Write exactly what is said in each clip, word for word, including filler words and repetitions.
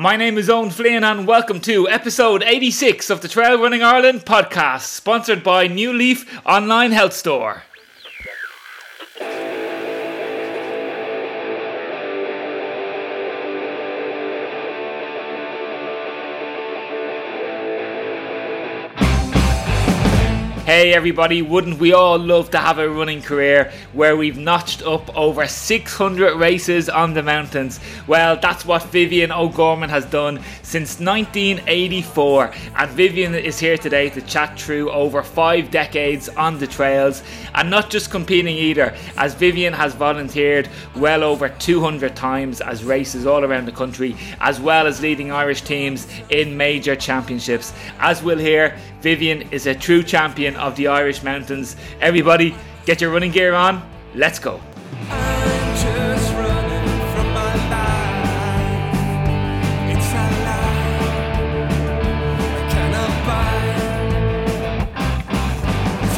My name is Owen Flynn and welcome to episode eighty-six of the Trail Running Ireland podcast, sponsored by New Leaf Online Health Store. Hey everybody, wouldn't we all love to have a running career where we've notched up over six hundred races on the mountains? Well, that's what Vivian O'Gorman has done since nineteen eighty-four, and Vivian is here today to chat through over five decades on the trails, and not just competing either, as Vivian has volunteered well over two hundred times as races all around the country, as well as leading Irish teams in major championships. As we'll hear, Vivian is a true champion of the Irish mountains. Everybody, get your running gear on. Let's go. I'm just running from my life. It's a lie. I cannot buy.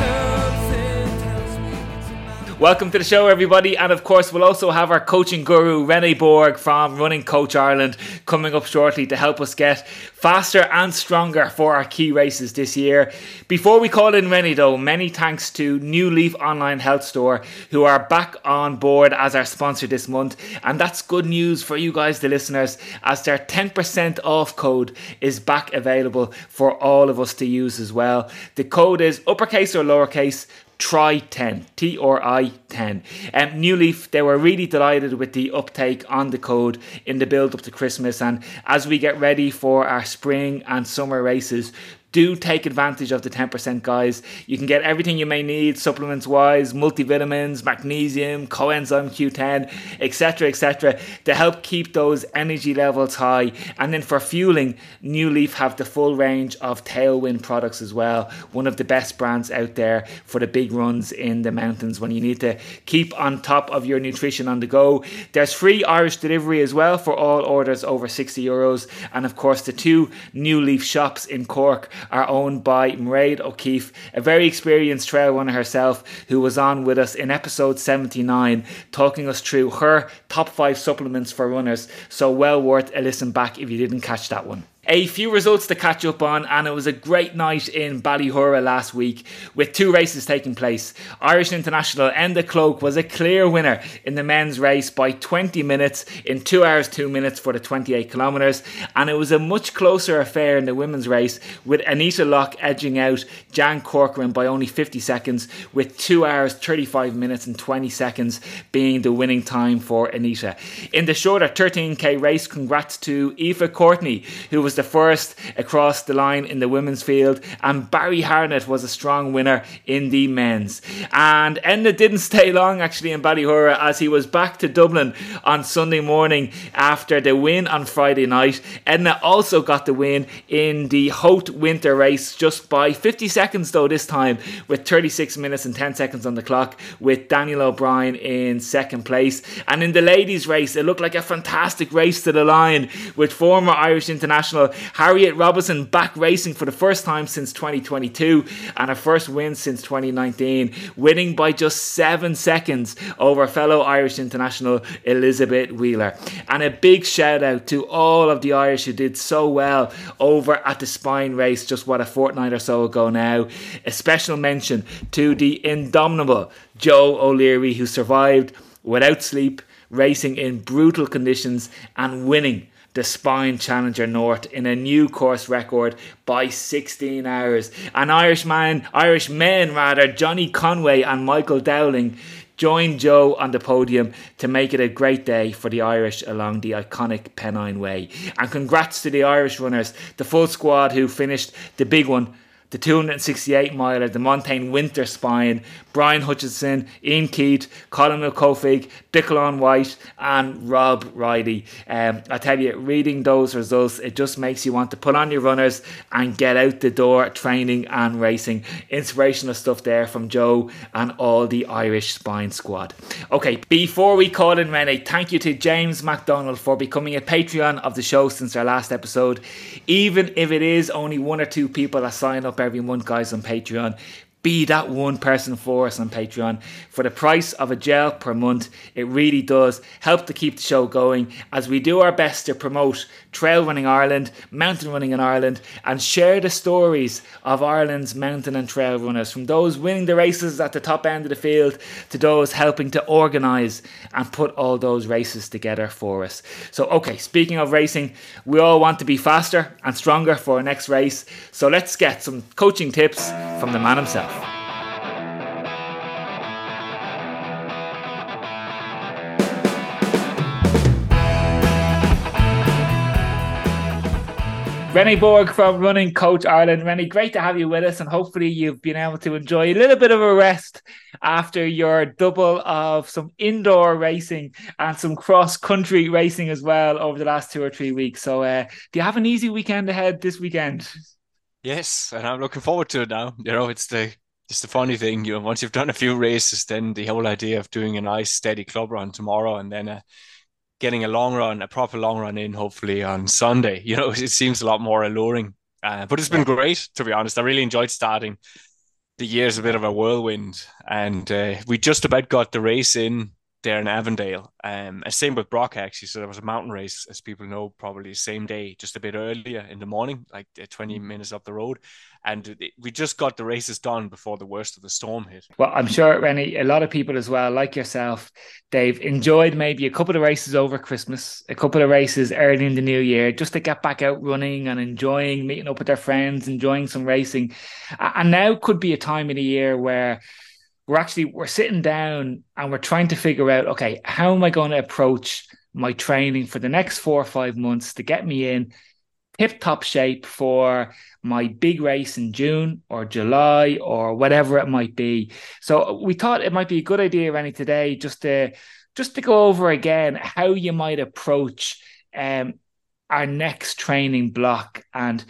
Something tells me it's a lie. Welcome to the show, everybody. And of course, we'll also have our coaching guru, René Borg from Running Coach Ireland, coming up shortly to help us get faster and stronger for our key races this year. Before we call in Rennie though, many thanks to New Leaf Online Health Store, who are back on board as our sponsor this month, and that's good news for you guys, the listeners, as their ten percent off code is back available for all of us to use as well. The code is uppercase or lowercase T R I ten, T R I ten. Um, New Leaf, they were really delighted with the uptake on the code in the build up to Christmas, and as we get ready for our spring and summer races, do take advantage of the ten percent, guys. You can get everything you may need, supplements-wise, multivitamins, magnesium, coenzyme Q ten, et cetera, et cetera, to help keep those energy levels high. And then for fueling, New Leaf have the full range of Tailwind products as well, one of the best brands out there for the big runs in the mountains when you need to keep on top of your nutrition on the go. There's free Irish delivery as well for all orders over sixty euros. And of course, the two New Leaf shops in Cork are owned by Mairead O'Keefe, a very experienced trail runner herself, who was on with us in episode seventy-nine, talking us through her top five supplements for runners. So well worth a listen back if you didn't catch that one. A few results to catch up on, and it was a great night in Ballyhora last week with two races taking place. Irish international Enda Cloke was a clear winner in the men's race by twenty minutes in two hours two minutes for the twenty-eight kilometres, and it was a much closer affair in the women's race, with Anita Locke edging out Jan Corcoran by only fifty seconds, with two hours thirty-five minutes and twenty seconds being the winning time for Anita. In the shorter thirteen k race, congrats to Eva Courtney, who was the first across the line in the women's field, and Barry Harnett was a strong winner in the men's. And Enda didn't stay long actually in Ballyhora, as he was back to Dublin on Sunday morning after the win on Friday night. Enda also got the win in the Haute Winter Race, just by fifty seconds though this time, with thirty-six minutes and ten seconds on the clock, with Daniel O'Brien in second place. And in the ladies race, it looked like a fantastic race to the line, with former Irish international Harriet Robinson back racing for the first time since twenty twenty-two, and her first win since twenty nineteen, winning by just seven seconds over fellow Irish international Elizabeth Wheeler. And a big shout out to all of the Irish who did so well over at the Spine Race just what a fortnight or so ago now. A special mention to the indomitable Joe O'Leary, who survived without sleep, racing in brutal conditions and winning the Spine Challenger North in a new course record by sixteen hours. And Irishman, Irishmen rather, Johnny Conway and Michael Dowling joined Joe on the podium to make it a great day for the Irish along the iconic Pennine Way. And congrats to the Irish runners, the full squad who finished the big one, the two hundred sixty-eight miler, the Montaigne Winter Spine. Brian Hutchinson, Ian Keat, Colin McCofig, Declan White and Rob Riley. Um, I tell you, reading those results, it just makes you want to put on your runners and get out the door training and racing. Inspirational stuff there from Joe and all the Irish Spine squad. Okay, before we call in René, thank you to James MacDonald for becoming a Patreon of the show since our last episode. Even if it is only one or two people that sign up every month, guys, on Patreon, be that one person for us on Patreon. For the price of a gel per month, it really does help to keep the show going as we do our best to promote trail running Ireland, mountain running in Ireland, and share the stories of Ireland's mountain and trail runners, from those winning the races at the top end of the field to those helping to organise and put all those races together for us. So, okay, speaking of racing, we all want to be faster and stronger for our next race, so let's get some coaching tips from the man himself. René Borg from Running Coach Ireland. René, great to have you with us, and hopefully you've been able to enjoy a little bit of a rest after your double of some indoor racing and some cross-country racing as well over the last two or three weeks. So uh, do you have an easy weekend ahead this weekend? Yes, and I'm looking forward to it now. You know, it's the it's the funny thing. You know, once you've done a few races, then the whole idea of doing a nice, steady club run tomorrow and then a getting a long run, a proper long run in, hopefully on Sunday. You know, it seems a lot more alluring, uh, but it's been great, to be honest. I really enjoyed starting the year as a bit of a whirlwind, and uh, we just about got the race in there in Avondale. Um, and same with Brock, actually. So there was a mountain race, as people know, probably the same day, just a bit earlier in the morning, like twenty minutes up the road. And it, we just got the races done before the worst of the storm hit. Well, I'm sure, René, a lot of people as well, like yourself, they've enjoyed maybe a couple of races over Christmas, a couple of races early in the new year, just to get back out running and enjoying, meeting up with their friends, enjoying some racing. And now could be a time in the year where We're actually, we're sitting down and we're trying to figure out, okay, how am I going to approach my training for the next four or five months to get me in tip-top shape for my big race in June or July or whatever it might be. So we thought it might be a good idea, René, today just to, just to go over again how you might approach um, our next training block. And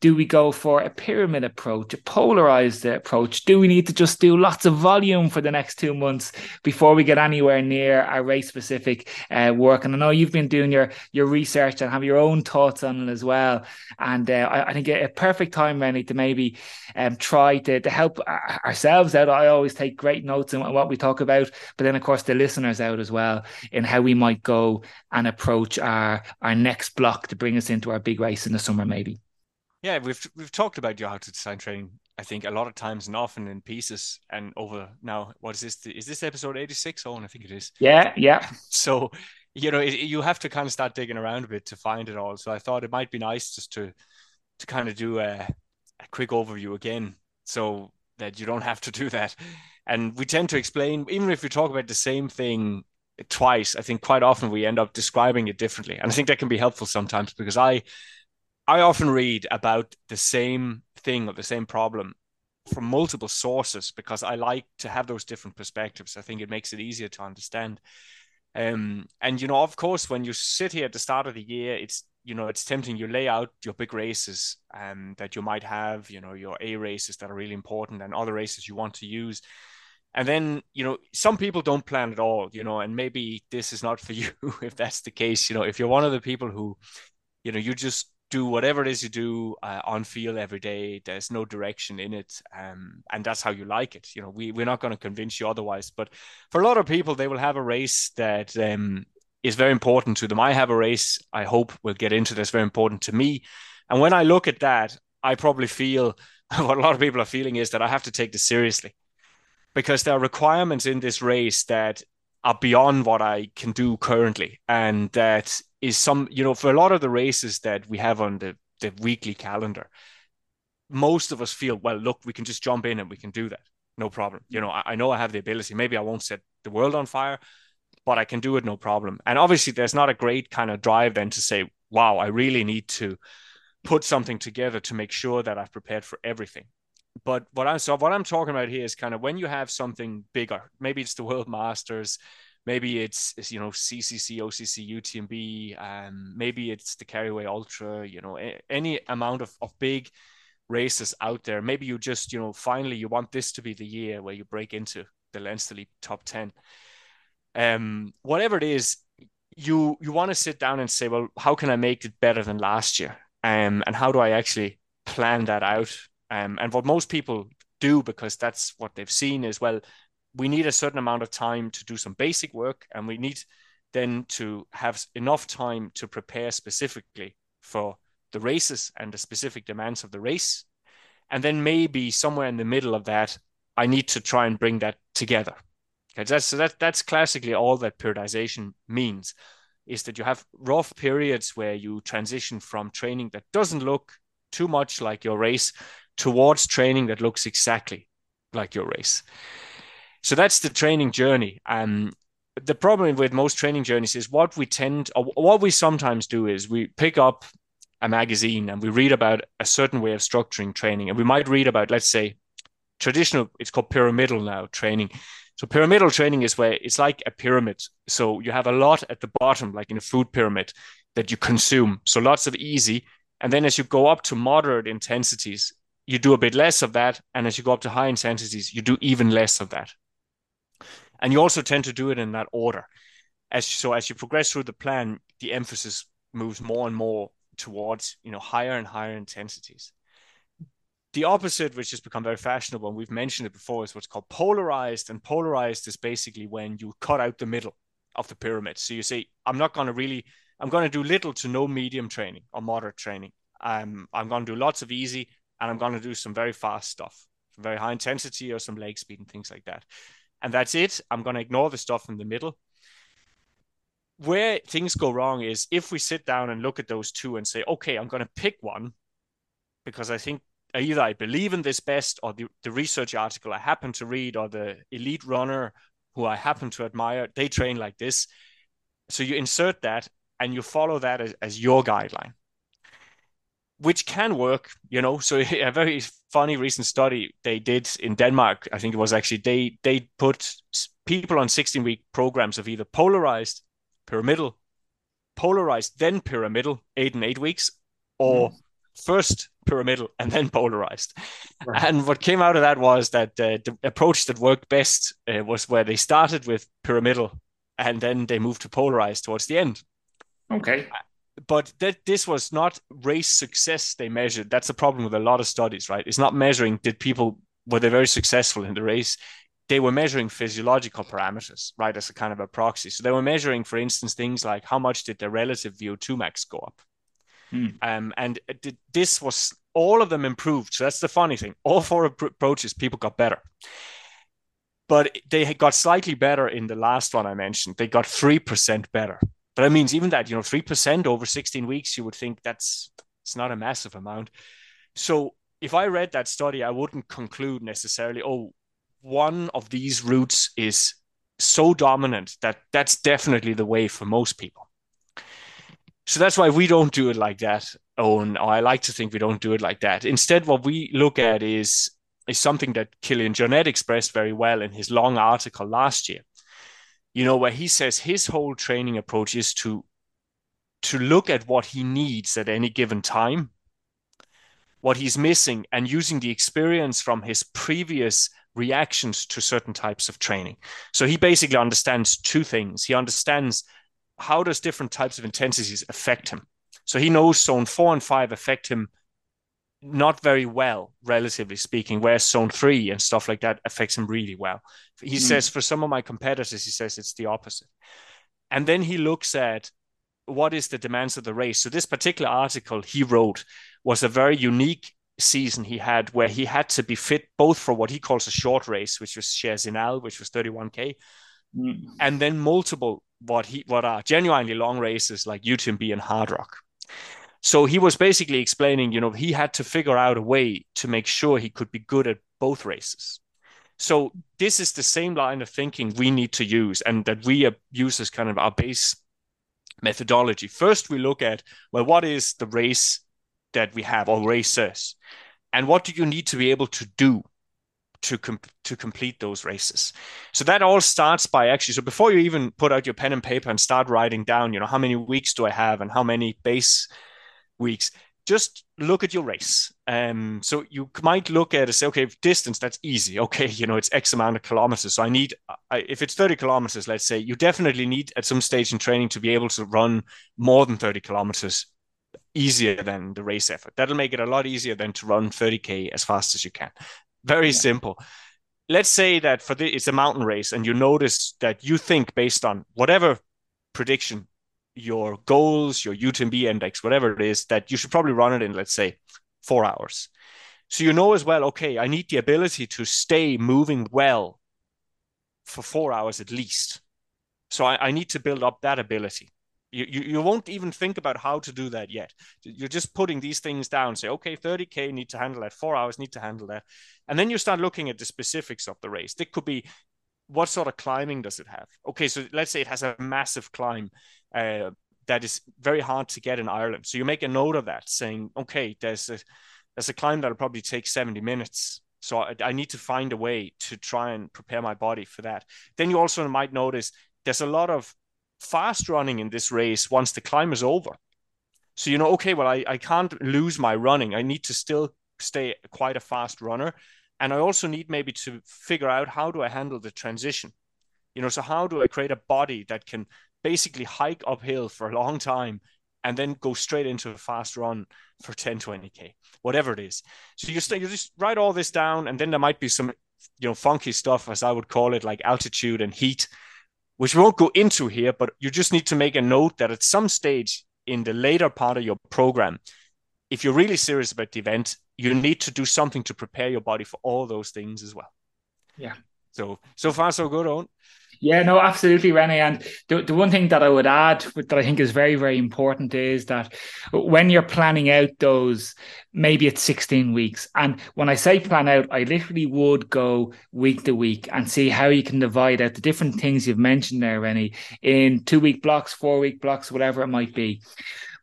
do we go for a pyramid approach, a polarized approach? Do we need to just do lots of volume for the next two months before we get anywhere near our race-specific uh, work? And I know you've been doing your your research and have your own thoughts on it as well. And uh, I, I think a perfect time, René, to maybe um, try to, to help ourselves out. I always take great notes on what we talk about, but then, of course, the listeners out as well in how we might go and approach our, our next block to bring us into our big race in the summer, maybe. Yeah, we've we've talked about you how to design training, I think, a lot of times and often in pieces and over now. What is this? Is this episode eighty-six, Owen? I think it is. Yeah, yeah. So, you know, it, you have to kind of start digging around a bit to find it all. So I thought it might be nice just to to kind of do a, a quick overview again so that you don't have to do that. And we tend to explain, even if we talk about the same thing twice, I think quite often we end up describing it differently. And I think that can be helpful sometimes because I... I often read about the same thing or the same problem from multiple sources because I like to have those different perspectives. I think it makes it easier to understand. Um, and, you know, of course, when you sit here at the start of the year, it's, you know, it's tempting. You lay out your big races um, that you might have, you know, your A races that are really important and other races you want to use. And then, you know, some people don't plan at all, you know, and maybe this is not for you if that's the case. You know, if you're one of the people who, you know, you just do whatever it is you do uh, on field every day. There's no direction in it. Um, and that's how you like it. You know, we, we're not going to convince you otherwise. But for a lot of people, they will have a race that um, is very important to them. I have a race I hope we'll get into that's very important to me. And when I look at that, I probably feel what a lot of people are feeling is that I have to take this seriously because there are requirements in this race that are beyond what I can do currently. And that is some, you know, for a lot of the races that we have on the, the weekly calendar, most of us feel, well, look, we can just jump in and we can do that. No problem. You know, I, I know I have the ability. Maybe I won't set the world on fire, but I can do it. No problem. And obviously there's not a great kind of drive then to say, wow, I really need to put something together to make sure that I've prepared for everything. But what I'm, so what I'm talking about here is kind of when you have something bigger, maybe it's the World Masters, maybe it's, it's you know, C C C, O C C, U T M B, um, maybe it's the Wicklow Way Ultra, you know, a, any amount of, of big races out there. Maybe you just, you know, finally you want this to be the year where you break into the Leinster League top ten. Um, whatever it is, you, you want to sit down and say, well, how can I make it better than last year? Um, and how do I actually plan that out? Um, and what most people do, because that's what they've seen is, well, we need a certain amount of time to do some basic work, and we need then to have enough time to prepare specifically for the races and the specific demands of the race. And then maybe somewhere in the middle of that, I need to try and bring that together. Okay, that's, so that, that's classically all that periodization means, is that you have rough periods where you transition from training that doesn't look too much like your race towards training that looks exactly like your race. So that's the training journey. Um, the problem with most training journeys is what we tend, or what we sometimes do is we pick up a magazine and we read about a certain way of structuring training. And we might read about, let's say, traditional, it's called pyramidal now training. So pyramidal training is where it's like a pyramid. So you have a lot at the bottom, like in a food pyramid, that you consume. So lots of easy. And then as you go up to moderate intensities, you do a bit less of that. And as you go up to high intensities, you do even less of that. And you also tend to do it in that order. As so as you progress through the plan, the emphasis moves more and more towards, you know, higher and higher intensities. The opposite, which has become very fashionable, and we've mentioned it before, is what's called polarized. And polarized is basically when you cut out the middle of the pyramid. So you say, I'm not going to really, I'm going to do little to no medium training or moderate training. Um, I'm going to do lots of easy, and I'm going to do some very fast stuff, some very high intensity or some leg speed and things like that. And that's it. I'm going to ignore the stuff in the middle. Where things go wrong is if we sit down and look at those two and say, okay, I'm going to pick one because I think, either I believe in this best, or the, the research article I happen to read, or the elite runner who I happen to admire, they train like this. So you insert that and you follow that as, as your guideline, which can work, you know. So a very funny recent study they did in Denmark, I think it was actually, they, they put people on sixteen-week programs of either polarized, pyramidal, polarized, then pyramidal, eight and eight weeks, or mm. first pyramidal and then polarized. Right. And what came out of that was that uh, the approach that worked best uh, was where they started with pyramidal and then they moved to polarized towards the end. Okay. But that this was not race success they measured. That's the problem with a lot of studies, right? It's not measuring did people, were they very successful in the race? They were measuring physiological parameters, right, as a kind of a proxy. So they were measuring, for instance, things like how much did their relative V O two max go up? Hmm. Um, and this was, all of them improved. So that's the funny thing. All four approaches, people got better. But they got slightly better in the last one I mentioned. They got three percent better. But that means even that, you know, three percent over sixteen weeks, you would think that's, it's not a massive amount. So if I read that study, I wouldn't conclude necessarily, oh, one of these routes is so dominant that that's definitely the way for most people. So that's why we don't do it like that, Owen, or I like to think we don't do it like that. Instead, what we look at is, is something that Killian Jornet expressed very well in his long article last year, you know, where he says his whole training approach is to, to look at what he needs at any given time, what he's missing, and using the experience from his previous reactions to certain types of training. So he basically understands two things. He understands how does different types of intensities affect him? So he knows zone four and five affect him not very well, relatively speaking, whereas zone three and stuff like that affects him really well. He mm. says, for some of my competitors, he says it's the opposite. And then he looks at what is the demands of the race. So this particular article he wrote was a very unique season he had where he had to be fit both for what he calls a short race, which was Cherzinal, which was thirty-one K, mm. and then multiple what he what are genuinely long races like U T M B and Hard Rock. So he was basically explaining, you know, he had to figure out a way to make sure he could be good at both races. So this is the same line of thinking we need to use, and that we use as kind of our base methodology. First, we look at, well, what is the race that we have or races, and what do you need to be able to do to com- to complete those races? So that all starts by actually, so before you even put out your pen and paper and start writing down, you know, how many weeks do I have and how many base weeks, just look at your race. Um, so you might look at it, say, okay, distance, that's easy. Okay, you know, it's X amount of kilometers. So I need, I, if it's thirty kilometers, let's say, you definitely need at some stage in training to be able to run more than thirty kilometers easier than the race effort. That'll make it a lot easier than to run thirty K as fast as you can. Very yeah. simple. Let's say that for the, it's a mountain race, and you notice that you think based on whatever prediction, your goals, your U T M B index, whatever it is, that you should probably run it in, let's say, four hours. So you know as well, okay, I need the ability to stay moving well for four hours at least. So I, I need to build up that ability. You, you you won't even think about how to do that yet. You're just putting these things down. Say, okay, thirty K, need to handle that. Four hours, need to handle that. And then you start looking at the specifics of the race. It could be, what sort of climbing does it have? Okay, so let's say it has a massive climb uh, that is very hard to get in Ireland. So you make a note of that, saying, okay, there's a, there's a climb that'll probably take seventy minutes. So I, I need to find a way to try and prepare my body for that. Then you also might notice there's a lot of fast running in this race once the climb is over. So, you know, okay, well, I, I can't lose my running. I need to still stay quite a fast runner. And I also need maybe to figure out, how do I handle the transition? You know, so how do I create a body that can basically hike uphill for a long time and then go straight into a fast run for ten, twenty K, whatever it is. So you, st- you just write all this down, and then there might be some, you know, funky stuff, as I would call it, like altitude and heat, which we won't go into here, but you just need to make a note that at some stage in the later part of your program, if you're really serious about the event, you need to do something to prepare your body for all those things as well. Yeah. So, so far, so good, Owen. Yeah, no, absolutely, René. And the, the one thing that I would add that I think is very, very important is that when you're planning out those, maybe it's sixteen weeks. And when I say plan out, I literally would go week to week and see how you can divide out the different things you've mentioned there, René, in two-week blocks, four-week blocks, whatever it might be.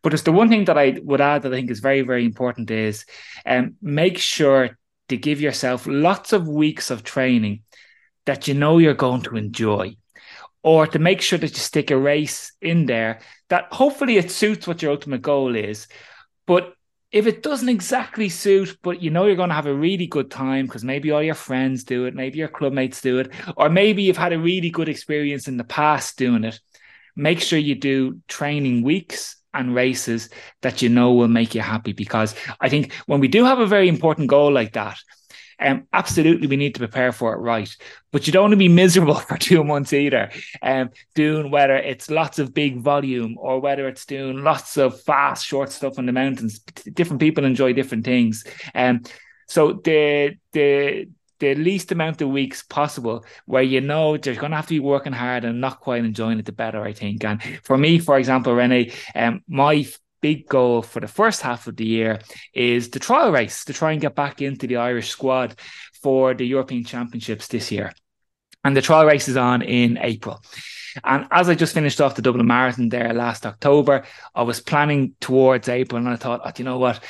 But it's the one thing that I would add that I think is very, very important is um, make sure to give yourself lots of weeks of training that you know you're going to enjoy, or to make sure that you stick a race in there that hopefully it suits what your ultimate goal is. But if it doesn't exactly suit, but you know you're going to have a really good time because maybe all your friends do it, maybe your clubmates do it, or maybe you've had a really good experience in the past doing it, make sure you do training weeks and races that you know will make you happy. Because I think when we do have a very important goal like that, Um, absolutely, we need to prepare for it right. But you don't want to be miserable for two months either, um, doing whether it's lots of big volume or whether it's doing lots of fast, short stuff on the mountains. Different people enjoy different things. Um, so the the the least amount of weeks possible where you know you're going to have to be working hard and not quite enjoying it, the better, I think. And for me, for example, René, um, my big goal for the first half of the year is the trial race to try and get back into the Irish squad for the European Championships this year. And the trial race is on in April. And as I just finished off the Dublin Marathon there last October, I was planning towards April, and I thought, oh, do you know what?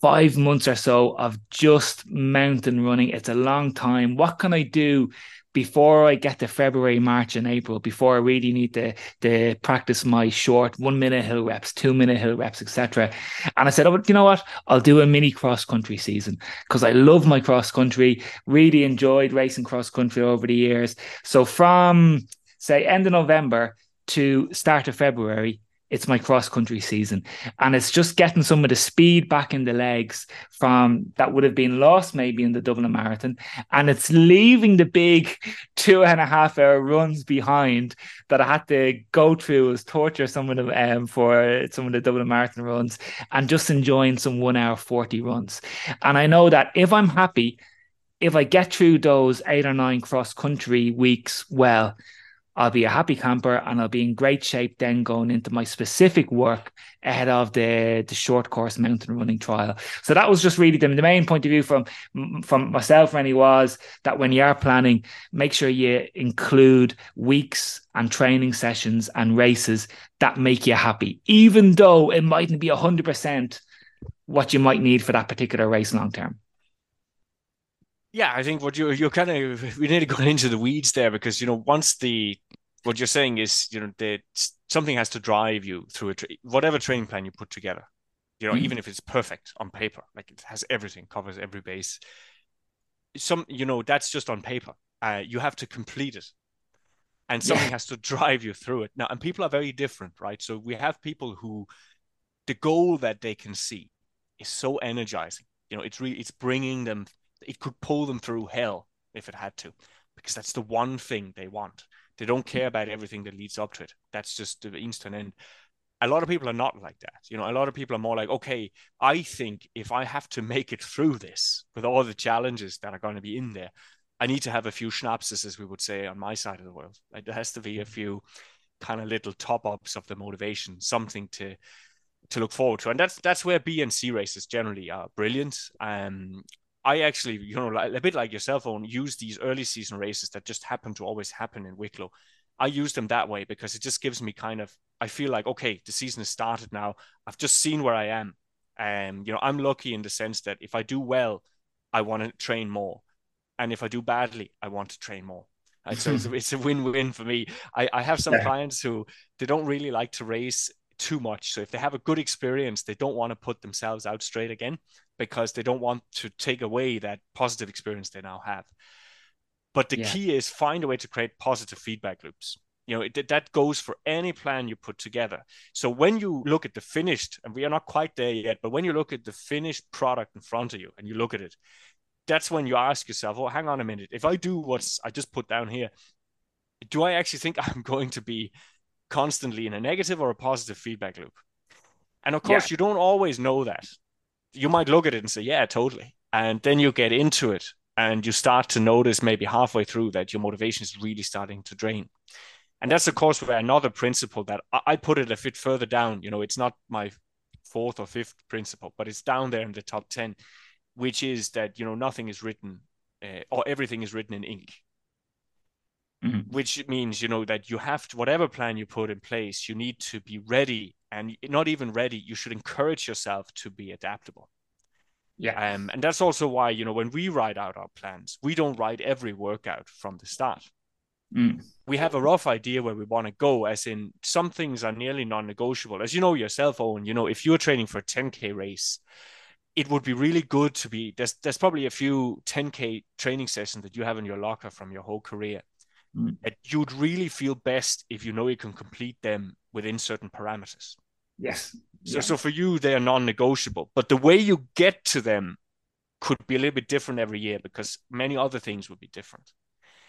Five months or so of just mountain running. It's a long time. What can I do before I get to February, March and April, before I really need to, to practice my short one minute hill reps, two minute hill reps, et cetera. And I said, oh, you know what? I'll do a mini cross country season because I love my cross country, really enjoyed racing cross country over the years. So from say end of November to start of February, it's my cross country season. And it's just getting some of the speed back in the legs from that would have been lost maybe in the Dublin Marathon. And it's leaving the big two and a half hour runs behind that I had to go through as torture some of them um, for some of the Dublin Marathon runs, and just enjoying some one hour forty runs. And I know that if I'm happy, if I get through those eight or nine cross country weeks, well, I'll be a happy camper and I'll be in great shape then going into my specific work ahead of the, the short course mountain running trial. So that was just really the, the main point of view from, from myself, René, was that when you are planning, make sure you include weeks and training sessions and races that make you happy, even though it mightn't be one hundred percent what you might need for that particular race long term. Yeah, I think what you you're kind of we need to go into the weeds there, because you know once the what you're saying is you know that something has to drive you through a tra- whatever training plan you put together, you know mm-hmm. even if it's perfect on paper, like it has everything, covers every base. Some you know that's just on paper. Uh, you have to complete it, and something yeah. has to drive you through it. Now, and people are very different, right? So we have people who the goal that they can see is so energizing. You know, it's really it's bringing them It could pull them through hell if it had to, because that's the one thing they want. They don't care about everything that leads up to it. That's just the instant end. A lot of people are not like that. You know, a lot of people are more like, okay, I think if I have to make it through this with all the challenges that are going to be in there, I need to have a few schnapses, as we would say on my side of the world. Like, there has to be a few kind of little top-ups of the motivation, something to to look forward to. And that's that's where B and C races generally are brilliant. Um, I actually, you know, a bit like yourself, Owen, use these early season races that just happen to always happen in Wicklow. I use them that way because it just gives me kind of, I feel like, okay, the season has started now. I've just seen where I am. And, you know, I'm lucky in the sense that if I do well, I want to train more. And if I do badly, I want to train more. And so it's, a, it's a win-win for me. I, I have some yeah. clients who, they don't really like to race too much. So if they have a good experience, they don't want to put themselves out straight again, because they don't want to take away that positive experience they now have. But the yeah. key is find a way to create positive feedback loops. You know, it, that goes for any plan you put together. So when you look at the finished, and we are not quite there yet, but when you look at the finished product in front of you and you look at it, that's when you ask yourself, oh, hang on a minute. If I do what I just put down here, do I actually think I'm going to be constantly in a negative or a positive feedback loop? And of course, yeah. you don't always know that. You might look at it and say, yeah, totally. And then you get into it and you start to notice maybe halfway through that your motivation is really starting to drain. And that's, of course, where another principle that I put it a bit further down, you know, it's not my fourth or fifth principle, but it's down there in the top ten, which is that, you know, nothing is written uh, or everything is written in ink, mm-hmm. which means, you know, that you have to, whatever plan you put in place, you need to be ready, and not even ready, you should encourage yourself to be adaptable. Yeah. Um, and that's also why, you know, when we write out our plans, we don't write every workout from the start. Mm. We have a rough idea where we want to go, as in some things are nearly non-negotiable. As you know yourself, Owen, you know, if you're training for a ten K race, it would be really good to be, there's, there's probably a few ten K training sessions that you have in your locker from your whole career. Mm. That you'd really feel best if you know you can complete them within certain parameters. Yes. So, yeah. so for you, they are non-negotiable. But the way you get to them could be a little bit different every year, because many other things would be different.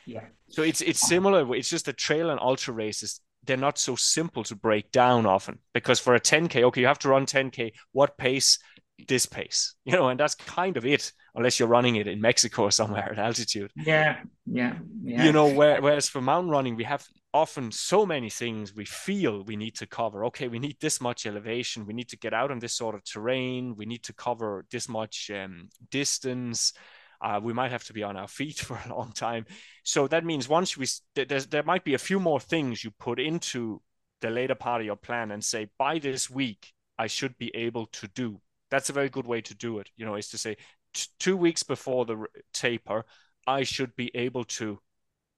Yeah. So it's it's similar. It's just the trail and ultra races, they're not so simple to break down often, because for a ten K, okay, you have to run ten K. What pace? This pace, you know, and that's kind of it, unless you're running it in Mexico or somewhere at altitude. Yeah, yeah, yeah. You know, where, whereas for mountain running, we have often so many things we feel we need to cover. Okay, we need this much elevation. We need to get out on this sort of terrain. We need to cover this much um, distance. Uh, we might have to be on our feet for a long time. So that means once we, there's, there might be a few more things you put into the later part of your plan and say, by this week, I should be able to do. That's a very good way to do it, you know, is to say t- two weeks before the r- taper, I should be able to,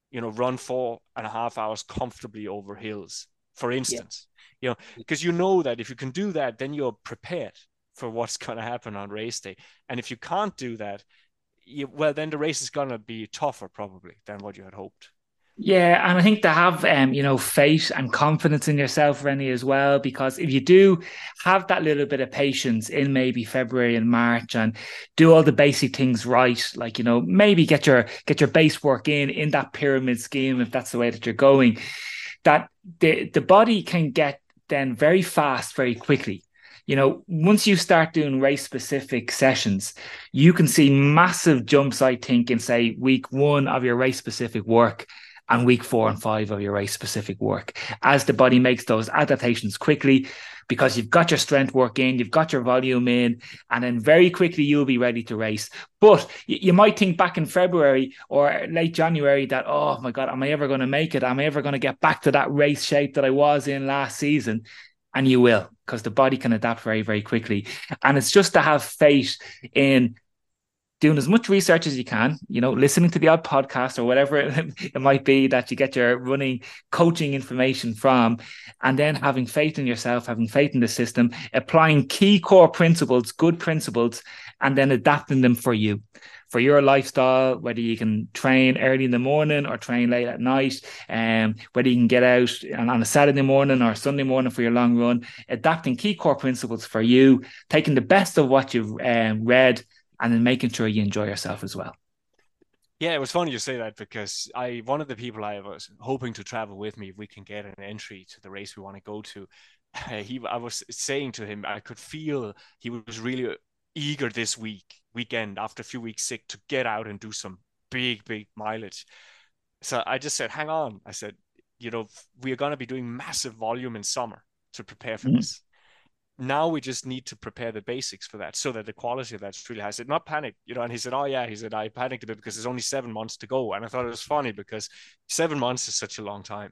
you know, run four and a half hours comfortably over hills, for instance, yeah. you know, because you know that if you can do that, then you're prepared for what's going to happen on race day. And if you can't do that, you, well, then the race is going to be tougher probably than what you had hoped. Yeah, and I think to have, um, you know, faith and confidence in yourself, René, as well, because if you do have that little bit of patience in maybe February and March and do all the basic things right, like, you know, maybe get your get your base work in, in that pyramid scheme, if that's the way that you're going, that the, the body can get then very fast, very quickly. You know, once you start doing race-specific sessions, you can see massive jumps, I think, in, say, week one of your race-specific work and week four and five of your race-specific work, as the body makes those adaptations quickly, because you've got your strength work in, you've got your volume in, and then very quickly you'll be ready to race. But you might think back in February or late January that, oh my God, am I ever going to make it? Am I ever going to get back to that race shape that I was in last season? And you will, because the body can adapt very, very quickly. And it's just to have faith in doing as much research as you can, you know, listening to the odd podcast or whatever it, it might be that you get your running coaching information from, and then having faith in yourself, having faith in the system, applying key core principles, good principles, and then adapting them for you, for your lifestyle, whether you can train early in the morning or train late at night, um, whether you can get out on a Saturday morning or Sunday morning for your long run, adapting key core principles for you, taking the best of what you've um, read, and then making sure you enjoy yourself as well. Yeah, it was funny you say that, because I one of the people I was hoping to travel with me, if we can get an entry to the race we want to go to, uh, he I was saying to him, I could feel he was really eager this week, weekend, after a few weeks sick, to get out and do some big, big mileage. So I just said, hang on. I said, you know, we're going to be doing massive volume in summer to prepare for mm-hmm. this. Now we just need to prepare the basics for that so that the quality of that's really high. I said, not panic, you know, and he said, oh yeah, he said, I panicked a bit because there's only seven months to go. And I thought it was funny because seven months is such a long time.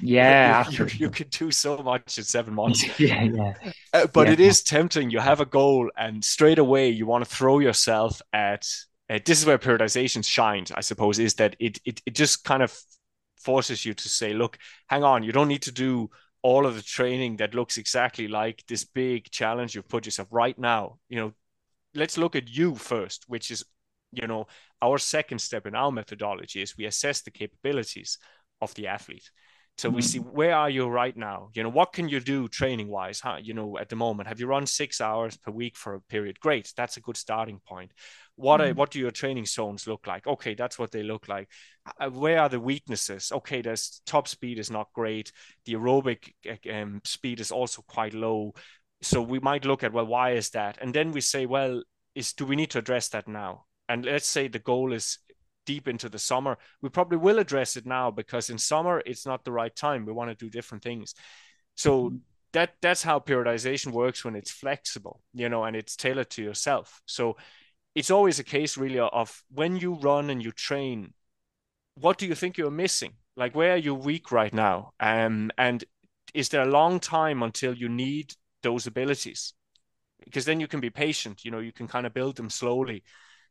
Yeah. You, you, you could do so much in seven months. yeah, yeah. Uh, but yeah. It is tempting. You have a goal and straight away you want to throw yourself at, uh, this is where periodization shines, I suppose, is that it, it, it just kind of forces you to say, look, hang on, you don't need to do all of the training that looks exactly like this big challenge you've put yourself right now. You know, let's look at you first, which is, you know, our second step in our methodology is we assess the capabilities of the athlete. So mm-hmm. we see, where are you right now? You know, what can you do training wise? Huh? You know, at the moment, have you run six hours per week for a period? Great. That's a good starting point. What mm-hmm. are, what do your training zones look like? Okay. That's what they look like. Where are the weaknesses? Okay, there's top speed is not great. The aerobic um, speed is also quite low. So we might look at, well, why is that? And then we say, well, is do we need to address that now? And let's say the goal is deep into the summer. We probably will address it now because in summer, it's not the right time. We want to do different things. So that that's how periodization works when it's flexible, you know, and it's tailored to yourself. So it's always a case really of when you run and you train, what do you think you're missing? Like, where are you weak right now? Um, and is there a long time until you need those abilities? Because then you can be patient, you know, you can kind of build them slowly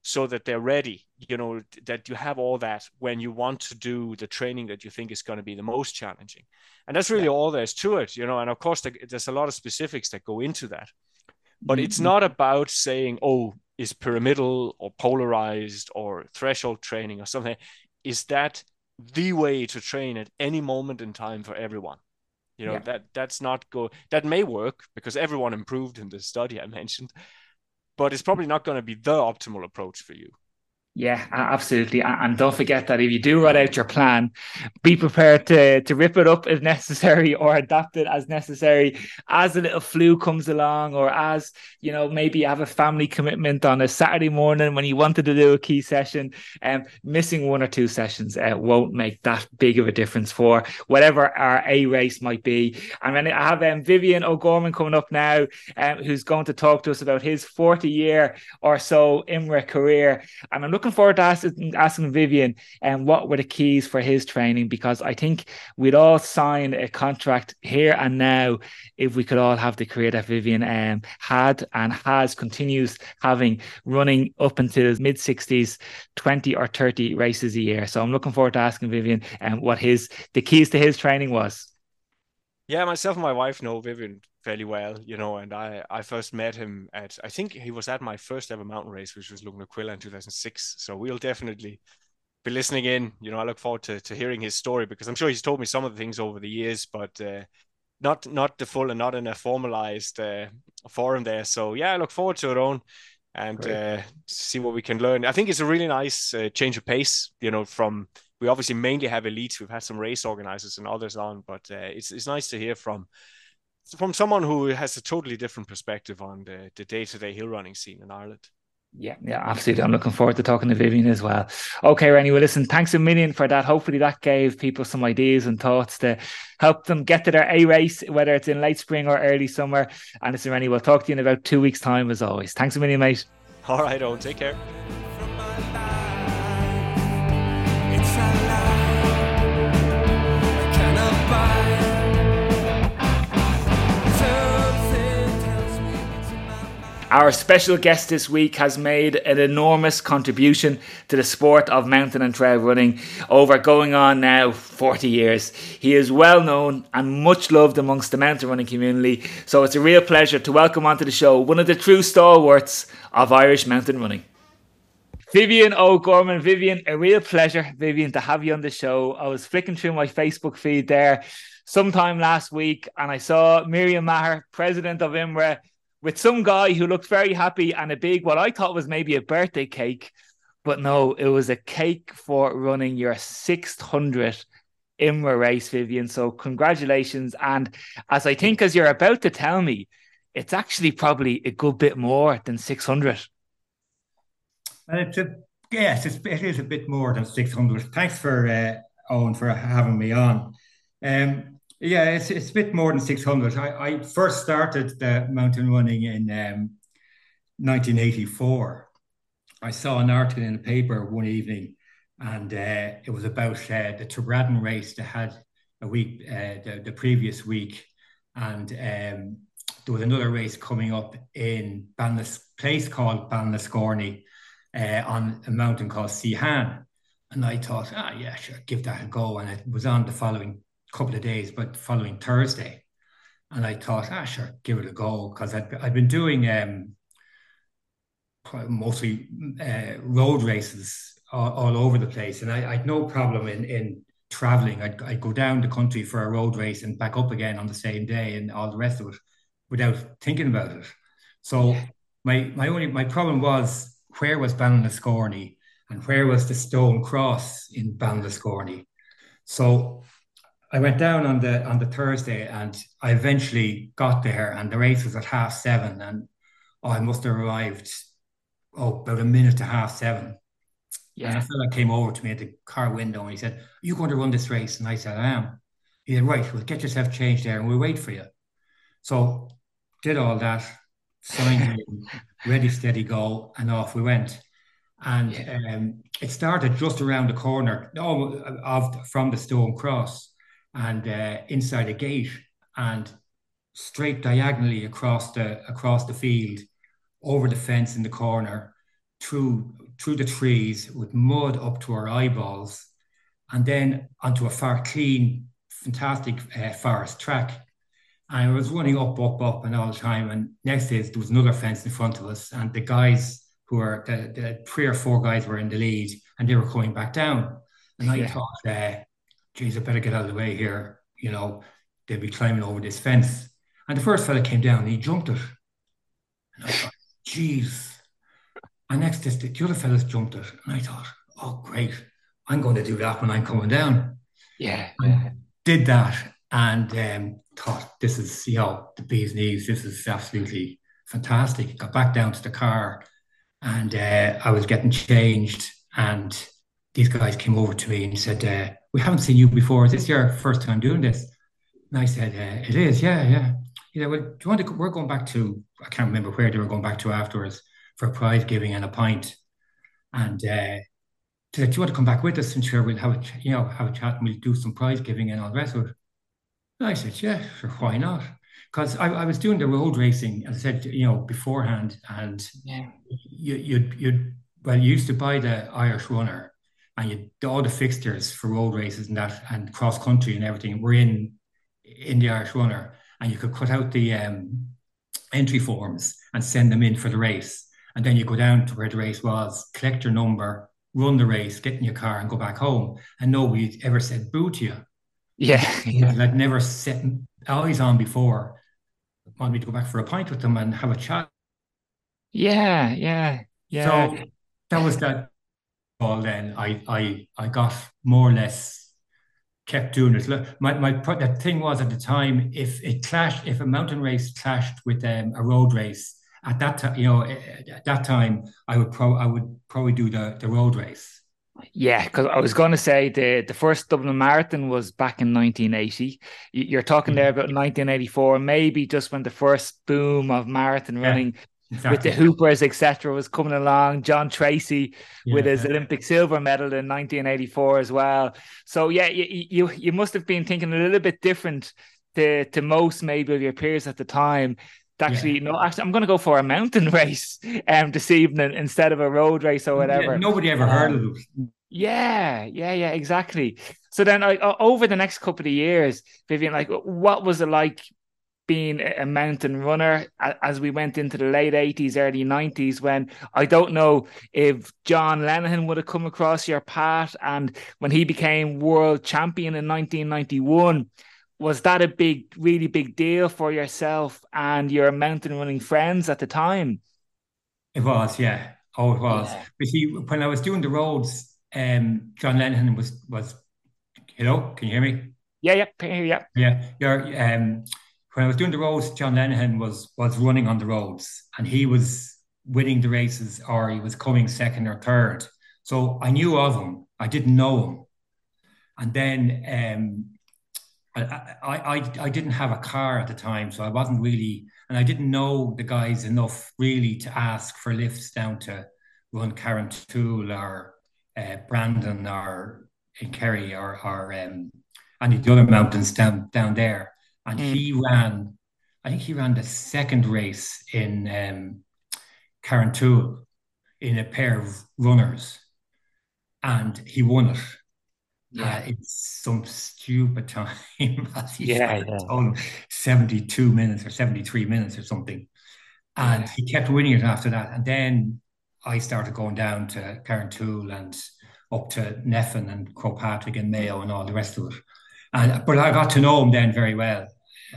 so that they're ready, you know, that you have all that when you want to do the training that you think is going to be the most challenging. And that's really yeah. all there's to it, you know, and of course there's a lot of specifics that go into that, but mm-hmm. it's not about saying, oh, is pyramidal or polarized or threshold training or something. Is that the way to train at any moment in time for everyone? You know, yeah. that that's not go. That may work because everyone improved in the study I mentioned, but it's probably not going to be the optimal approach for you. Yeah, absolutely. And don't forget that if you do write out your plan, be prepared to, to rip it up if necessary or adapt it as necessary as a little flu comes along, or as, you know, maybe you have a family commitment on a Saturday morning when you wanted to do a key session, and um, missing one or two sessions uh, won't make that big of a difference for whatever our A race might be. And then I have um, Vivian O'Gorman coming up now, um, who's going to talk to us about his forty year or so I M R A career. And I'm looking Looking forward to asking, asking Vivian and um, what were the keys for his training, because I think we'd all sign a contract here and now if we could all have the career that Vivian um, had and has continues having, running up until mid sixties, twenty or thirty races a year. So I'm looking forward to asking Vivian and um, what his the keys to his training was. Yeah, myself and my wife know Vivian fairly well, you know, and I, I first met him at, I think he was at my first ever mountain race, which was Lugnaquilla in two thousand six. So we'll definitely be listening in. You know, I look forward to, to hearing his story, because I'm sure he's told me some of the things over the years, but uh, not not the full and not in a formalized uh, forum there. So yeah, I look forward to it, Owen, and uh, see what we can learn. I think it's a really nice uh, change of pace, you know, from, we obviously mainly have elites. We've had some race organizers and others on, but uh, it's it's nice to hear from from someone who has a totally different perspective on the, the day-to-day hill running scene in Ireland. Yeah, yeah, absolutely. I'm looking forward to talking to Vivian as well. Okay, Rennie, well, listen, thanks a million for that. Hopefully that gave people some ideas and thoughts to help them get to their A race, whether it's in late spring or early summer. And listen, Rennie, we'll talk to you in about two weeks' time as always. Thanks a million, mate. All right, Owen, take care. Our special guest this week has made an enormous contribution to the sport of mountain and trail running over going on now forty years. He is well known and much loved amongst the mountain running community, so it's a real pleasure to welcome onto the show one of the true stalwarts of Irish mountain running. Vivian O'Gorman. Vivian, a real pleasure, Vivian, to have you on the show. I was flicking through my Facebook feed there sometime last week and I saw Miriam Maher, president of I M R A, with some guy who looked very happy and a big, what I thought was maybe a birthday cake, but no, it was a cake for running your six hundredth I M R A race, Vivian. So congratulations. And as I think, as you're about to tell me, it's actually probably a good bit more than six hundred. And it's a, yes, it's, it is a bit more than six hundred. Thanks for uh, Owen for having me on. Um, yeah, it's it's a bit more than six hundred. I, I first started the mountain running in um, nineteen eighty-four. I saw an article in the paper one evening, and uh, it was about uh, the Trebraden race that had a week uh, the, the previous week, and um, there was another race coming up in a place called Banlascorney uh, on a mountain called Seahan. And I thought, ah, yeah, sure, give that a go. And it was on the following couple of days, but the following Thursday. And I thought, ah, sure, give it a go. Because I'd, I'd been doing um, mostly uh, road races all, all over the place. And I, I'd no problem in, in traveling. I'd, I'd go down the country for a road race and back up again on the same day and all the rest of it, without thinking about it. So yeah. my my only my problem was, where was Banlascorney and where was the stone cross in Banlascorney? So I went down on the on the Thursday, and I eventually got there, and the race was at half seven, and oh, I must have arrived oh about a minute to half seven. Yeah. And a fella came over to me at the car window and he said, "Are you going to run this race?" And I said, "I am." He said, "Right, well, get yourself changed there and we'll wait for you." So did all that, signed in, ready, steady, go, and off we went. And yeah. um, it started just around the corner no, of from the Stone Cross, and uh, inside a gate, and straight diagonally across the across the field, over the fence in the corner, through through the trees with mud up to our eyeballs, and then onto a far clean, fantastic uh, forest track. And I was running up, up, up, and all the time. And next is there was another fence in front of us, and the guys who were the, the three or four guys were in the lead, and they were coming back down. And I yeah. thought, uh, "Geez, I better get out of the way here." You know, they'll be climbing over this fence. And the first fella came down, and he jumped it. And I thought, "Geez." And next is the, the other fellas jumped it, and I thought, "Oh, great! I'm going to do that when I'm coming down." Yeah. And did that, and. Um, thought, this is, you know, the bee's knees, this is absolutely fantastic. Got back down to the car, and uh, I was getting changed, and these guys came over to me and said, uh, "We haven't seen you before. Is this your first time doing this?" And I said, uh, "It is, yeah, yeah." He said, "Well, do you want to go? We're going back to," I can't remember where they were going back to afterwards, for prize giving and a pint. And uh, he said, "Do you want to come back with us? And sure, we'll have a, ch- you know, have a chat, and we'll do some prize giving and all the rest of it." I said, "Yeah, sure, why not?" Because I, I was doing the road racing, as I said, you know, beforehand, and yeah. you, you'd, you'd, well, you used to buy the Irish Runner, and you all the fixtures for road races and that, and cross country and everything were in in the Irish Runner, and you could cut out the um, entry forms and send them in for the race, and then you go down to where the race was, collect your number, run the race, get in your car, and go back home, and nobody ever said boo to you. Yeah, yeah. I'd never set eyes on before. Wanted me to go back for a pint with them and have a chat. Yeah, yeah, yeah. So that was that. All then I, I, I got more or less kept doing it. Look, my my that thing was at the time, if it clashed, if a mountain race clashed with um, a road race at that time, you know, at that time I would pro I would probably do the, the road race. Yeah, because I was going to say the, the first Dublin Marathon was back in nineteen eighty. You're talking there about nineteen eighty-four, maybe just when the first boom of marathon running yeah, exactly. with the Hoopers, et cetera was coming along. John Tracy yeah, with his yeah. Olympic silver medal in nineteen eighty-four as well. So, yeah, you, you, you must have been thinking a little bit different to, to most maybe of your peers at the time. Actually, yeah. no, actually, I'm going to go for a mountain race um, this evening instead of a road race or whatever. Yeah, nobody ever heard of it. Yeah, yeah, yeah, exactly. So then like, over the next couple of years, Vivian, like, what was it like being a mountain runner as we went into the late eighties, early nineties, when I don't know if John Lenehan would have come across your path, and when he became world champion in nineteen ninety-one, was that a big, really big deal for yourself and your mountain running friends at the time? It was, yeah. Oh, it was. Yeah. But see, when I was doing the roads, um, John Lenehan was, was, hello, can you hear me? Yeah, yeah, can hear you. Yeah, yeah. Um, when I was doing the roads, John Lenehan was was running on the roads, and he was winning the races, or he was coming second or third. So I knew of him. I didn't know him. And then um, I, I, I, I didn't have a car at the time, so I wasn't really, and I didn't know the guys enough really to ask for lifts down to run Carrauntoohil or uh, Brandon or in Kerry or, or um, any of the other mountains down, down there. And mm. he ran, I think he ran the second race in um, Carrauntoohil in a pair of runners, and he won it. Yeah, uh, it's some stupid time. yeah, yeah. seventy-two minutes or seventy-three minutes or something. And yeah. he kept winning it after that. And then I started going down to Carrauntoohil and up to Nephin and Croagh Patrick and Mayo and all the rest of it. And But I got to know him then very well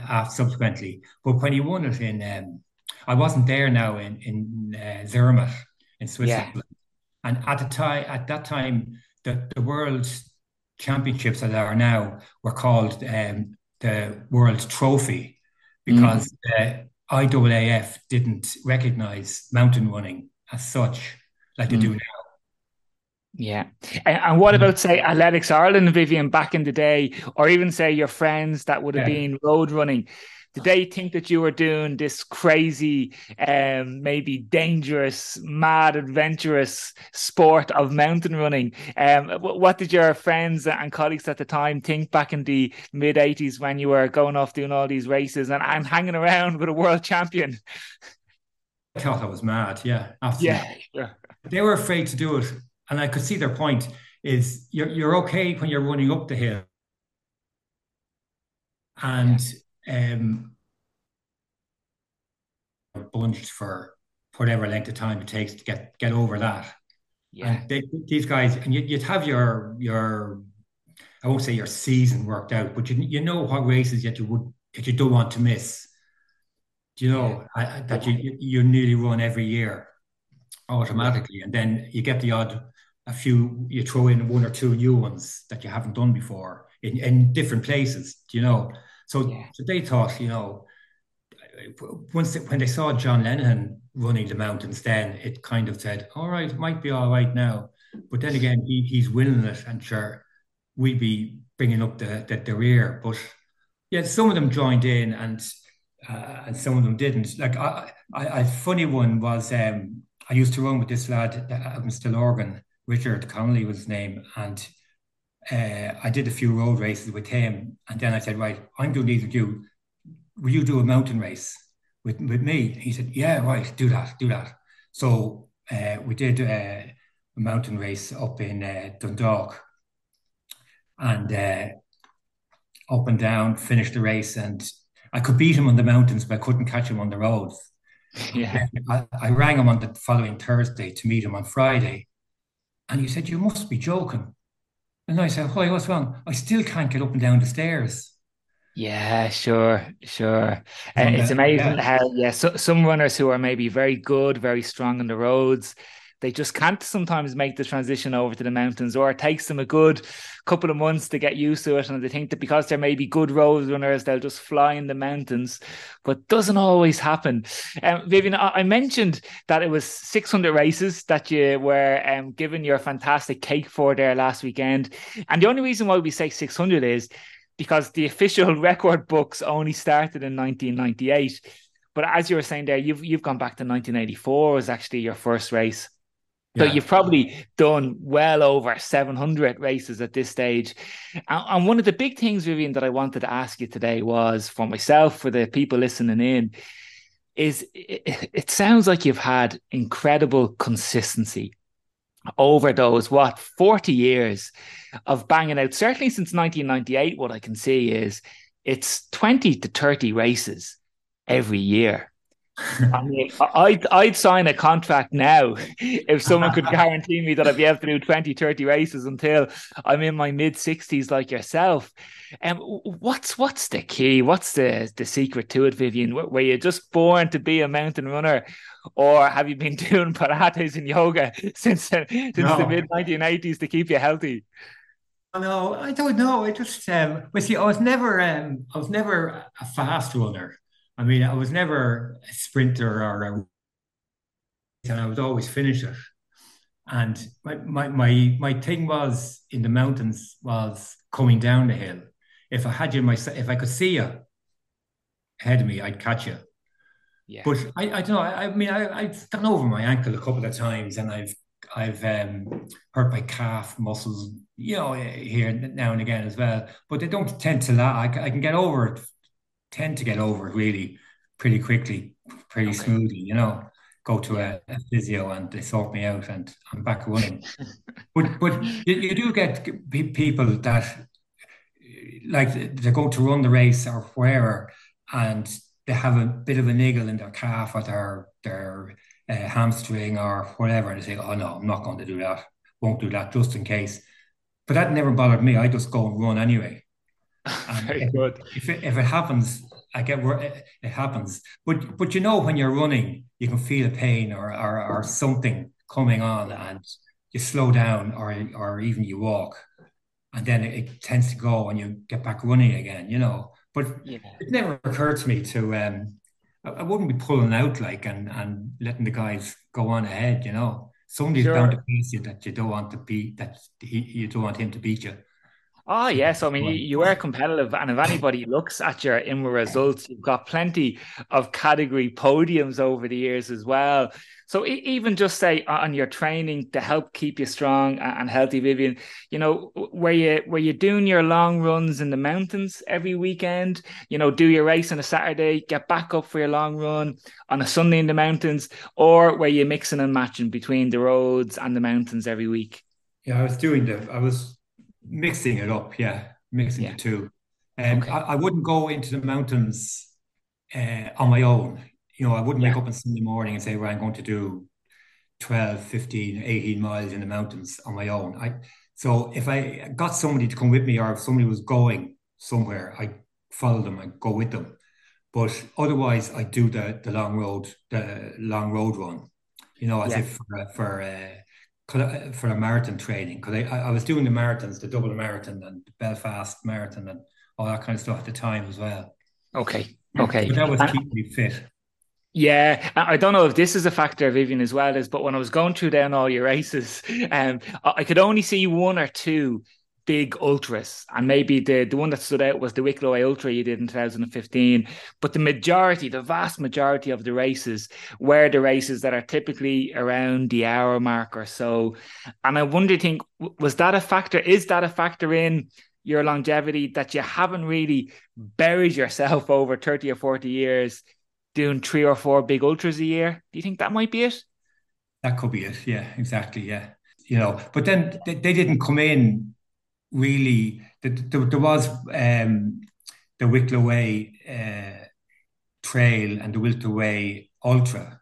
after, subsequently. But when he won it in, um, I wasn't there now in, in uh, Zermatt in Switzerland. Yeah. And at the time, at that time, the, the world championships that are now were called um, the World Trophy, because mm. the I A A F didn't recognise mountain running as such like mm. they do now. Yeah. And, and what mm. about, say, Athletics Ireland, Vivian, back in the day, or even, say, your friends that would have yeah. been road running? Did they think that you were doing this crazy, um, maybe dangerous, mad, adventurous sport of mountain running? Um, what did your friends and colleagues at the time think back in the mid-eighties when you were going off doing all these races and, and hanging around with a world champion? I thought I was mad, yeah. Absolutely. Yeah. They were afraid to do it. And I could see their point is you're, you're okay when you're running up the hill. And... Yeah. Um, bunched for whatever length of time it takes to get get over that. Yeah, and they, these guys, and you, you'd have your your, I won't say your season worked out, but you you know what races that you would that you don't want to miss. Do you know yeah. I, that you you nearly run every year automatically, and then you get the odd a few you throw in one or two new ones that you haven't done before in in different places. Do you know? So, yeah. so they thought, you know, once they, when they saw John Lenehan running the mountains, then it kind of said, all right, it might be all right now. But then again, he, he's winning it, and sure, we'd be bringing up the, the, the rear. But yeah, some of them joined in and uh, and some of them didn't. Like, I, I, a funny one was um, I used to run with this lad out in Stillorgan, Richard Connolly was his name, and Uh, I did a few road races with him, and then I said, right, I'm doing these with you. Will you do a mountain race with, with me? He said, yeah, right, do that, do that. So uh, we did uh, a mountain race up in uh, Dundalk, and uh, up and down, finished the race, and I could beat him on the mountains, but I couldn't catch him on the roads. Yeah. I, I rang him on the following Thursday to meet him on Friday, and he said, you must be joking. And I said, "Why? What's wrong? I still can't get up and down the stairs." Yeah, sure, sure. Uh, it's amazing yeah. how yeah, so, some runners who are maybe very good, very strong on the roads, they just can't sometimes make the transition over to the mountains, or it takes them a good couple of months to get used to it. And they think that because they're maybe good road runners, they'll just fly in the mountains, but doesn't always happen. Um, Vivian, I mentioned that it was six hundred races that you were um, given your fantastic cake for there last weekend. And the only reason why we say six hundred is because the official record books only started in nineteen ninety-eight. But as you were saying there, you've, you've gone back to nineteen eighty-four was actually your first race. So yeah. you've probably done well over seven hundred races at this stage. And one of the big things, Vivian, that I wanted to ask you today was, for myself, for the people listening in, is it, it sounds like you've had incredible consistency over those, what, forty years of banging out. Certainly since nineteen ninety-eight, what I can see is it's twenty to thirty races every year. I mean, I'd, I'd sign a contract now if someone could guarantee me that I'd be able to do twenty, thirty races until I'm in my mid sixties like yourself. Um, what's what's the key? What's the, the secret to it, Vivian? Were you just born to be a mountain runner, or have you been doing Pilates and yoga since, uh, since no. the mid nineteen eighties to keep you healthy? No, I don't know. I just, um, but see, I was never, um, I was never a fast runner. I mean, I was never a sprinter or a, and I would always finish it. And my, my my my thing was in the mountains was coming down the hill. If I had you my, if I could see you ahead of me, I'd catch you. Yeah. But I, I don't know. I, I mean, I I've gone over my ankle a couple of times, and I've I've um, hurt my calf muscles, you know, here now and again as well. But they don't tend to last. I, I can get over it. Tend to get over it really pretty quickly, pretty okay. smoothly, you know. Go to a, a physio and they sort me out and I'm back running. but but you, you do get people that, like, they go to run the race or wherever and they have a bit of a niggle in their calf or their, their uh, hamstring or whatever, and they say, oh no, I'm not going to do that. Won't do that, just in case. But that never bothered me. I just go and run anyway. Very if, good. If it, if it happens, I get where it, it happens. But but you know, when you're running, you can feel a pain or, or or something coming on, and you slow down or or even you walk, and then it, it tends to go, and you get back running again. You know, but yeah. It never occurred to me to um, I, I wouldn't be pulling out like and and letting the guys go on ahead. You know, somebody's sure. bound to beat you that you don't want to beat that he, you don't want him to beat you. Oh, yes. I mean, you, you are competitive. And if anybody looks at your I M R A results, you've got plenty of category podiums over the years as well. So even just say on your training to help keep you strong and healthy, Vivian, you know, were you, were you doing your long runs in the mountains every weekend? You know, do your race on a Saturday, get back up for your long run on a Sunday in the mountains, or were you mixing and matching between the roads and the mountains every week? Yeah, I was doing that. I was... Mixing it up, yeah, mixing yeah. the two. Um, okay. I, I wouldn't go into the mountains uh, on my own. You know, I wouldn't yeah. wake up on Sunday morning and say, well, I'm going to do twelve, fifteen, eighteen miles in the mountains on my own. I So if I got somebody to come with me, or if somebody was going somewhere, I follow them, I go with them. But otherwise, I do the, the long road, the long road run, you know, as yeah. if for... for uh, for a marathon training, because I, I was doing the marathons, the Dublin Marathon and the Belfast Marathon and all that kind of stuff at the time as well. Okay, okay. But that was keeping me fit. Yeah, I don't know if this is a factor, Vivian, as well, is, but when I was going through down all your races, um, I could only see one or two big ultras, and maybe the, the one that stood out was the Wicklow Way Ultra you did in two thousand fifteen. But the majority, the vast majority of the races were the races that are typically around the hour mark or so. And I wonder, think, was that a factor? Is that a factor in your longevity, that you haven't really buried yourself over thirty or forty years doing three or four big ultras a year? Do you think that might be it? That could be it. Yeah, exactly. Yeah. You know, but then they, they didn't come in. Really, there the, the was um, the Wicklow Way uh, Trail and the Wicklow Way Ultra,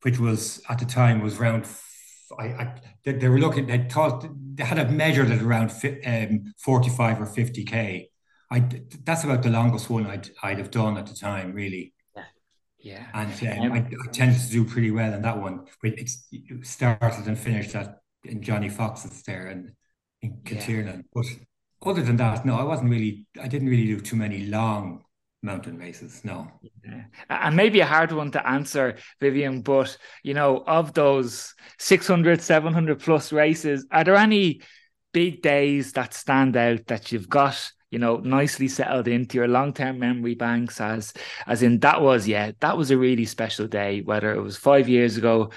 which was at the time was around. F- I, I they, they were looking. They thought they had it measured at around fi- um, forty-five or fifty k. I that's about the longest one I'd I'd have done at the time, really. Yeah, yeah. And um, I, I tended to do pretty well in that one. But it started and finished at in Johnny Fox's there and. In yeah. But other than that, no, I wasn't really, I didn't really do too many long mountain races, no. Yeah. And maybe a hard one to answer, Vivian, but, you know, of those six hundred, seven hundred plus races, are there any big days that stand out that you've got, you know, nicely settled into your long-term memory banks as, as in that was, yeah, that was a really special day, whether it was five years ago,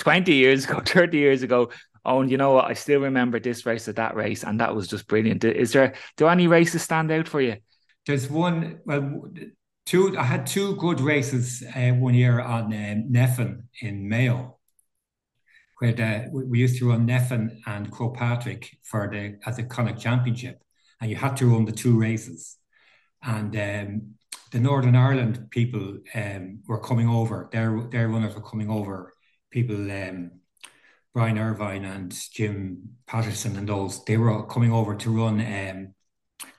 twenty years ago, thirty years ago, oh, and you know what? I still remember this race or that race, and that was just brilliant. Is there, do any races stand out for you? There's one, well, two, I had two good races uh, one year on uh, Nephin in Mayo, where the, we used to run Nephin and Croagh Patrick for the, as a Connacht championship, and you had to run the two races. And um, the Northern Ireland people um, were coming over. Their their runners were coming over. People, um, Brian Irvine and Jim Patterson and those, they were coming over to run um,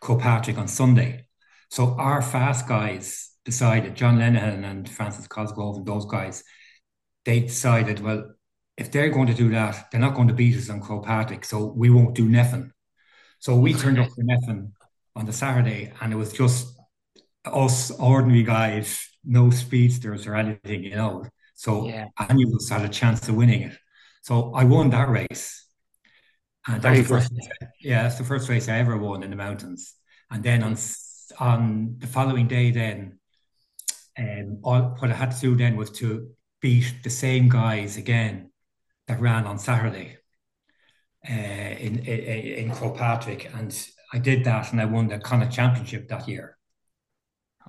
Croagh Patrick on Sunday. So our fast guys decided, John Lenehan and Francis Cosgrove and those guys, they decided, well, if they're going to do that, they're not going to beat us on Croagh Patrick, so we won't do Nephin. So we turned up for Nephin on the Saturday, and it was just us ordinary guys, no speedsters or anything, you know. So yeah. any of us had a chance of winning it. So I won that race. And that was first, yeah, it's the first race I ever won in the mountains. And then on on the following day, then um, all what I had to do then was to beat the same guys again that ran on Saturday uh, in, in in Croagh Patrick, and I did that, and I won the Connacht Championship that year.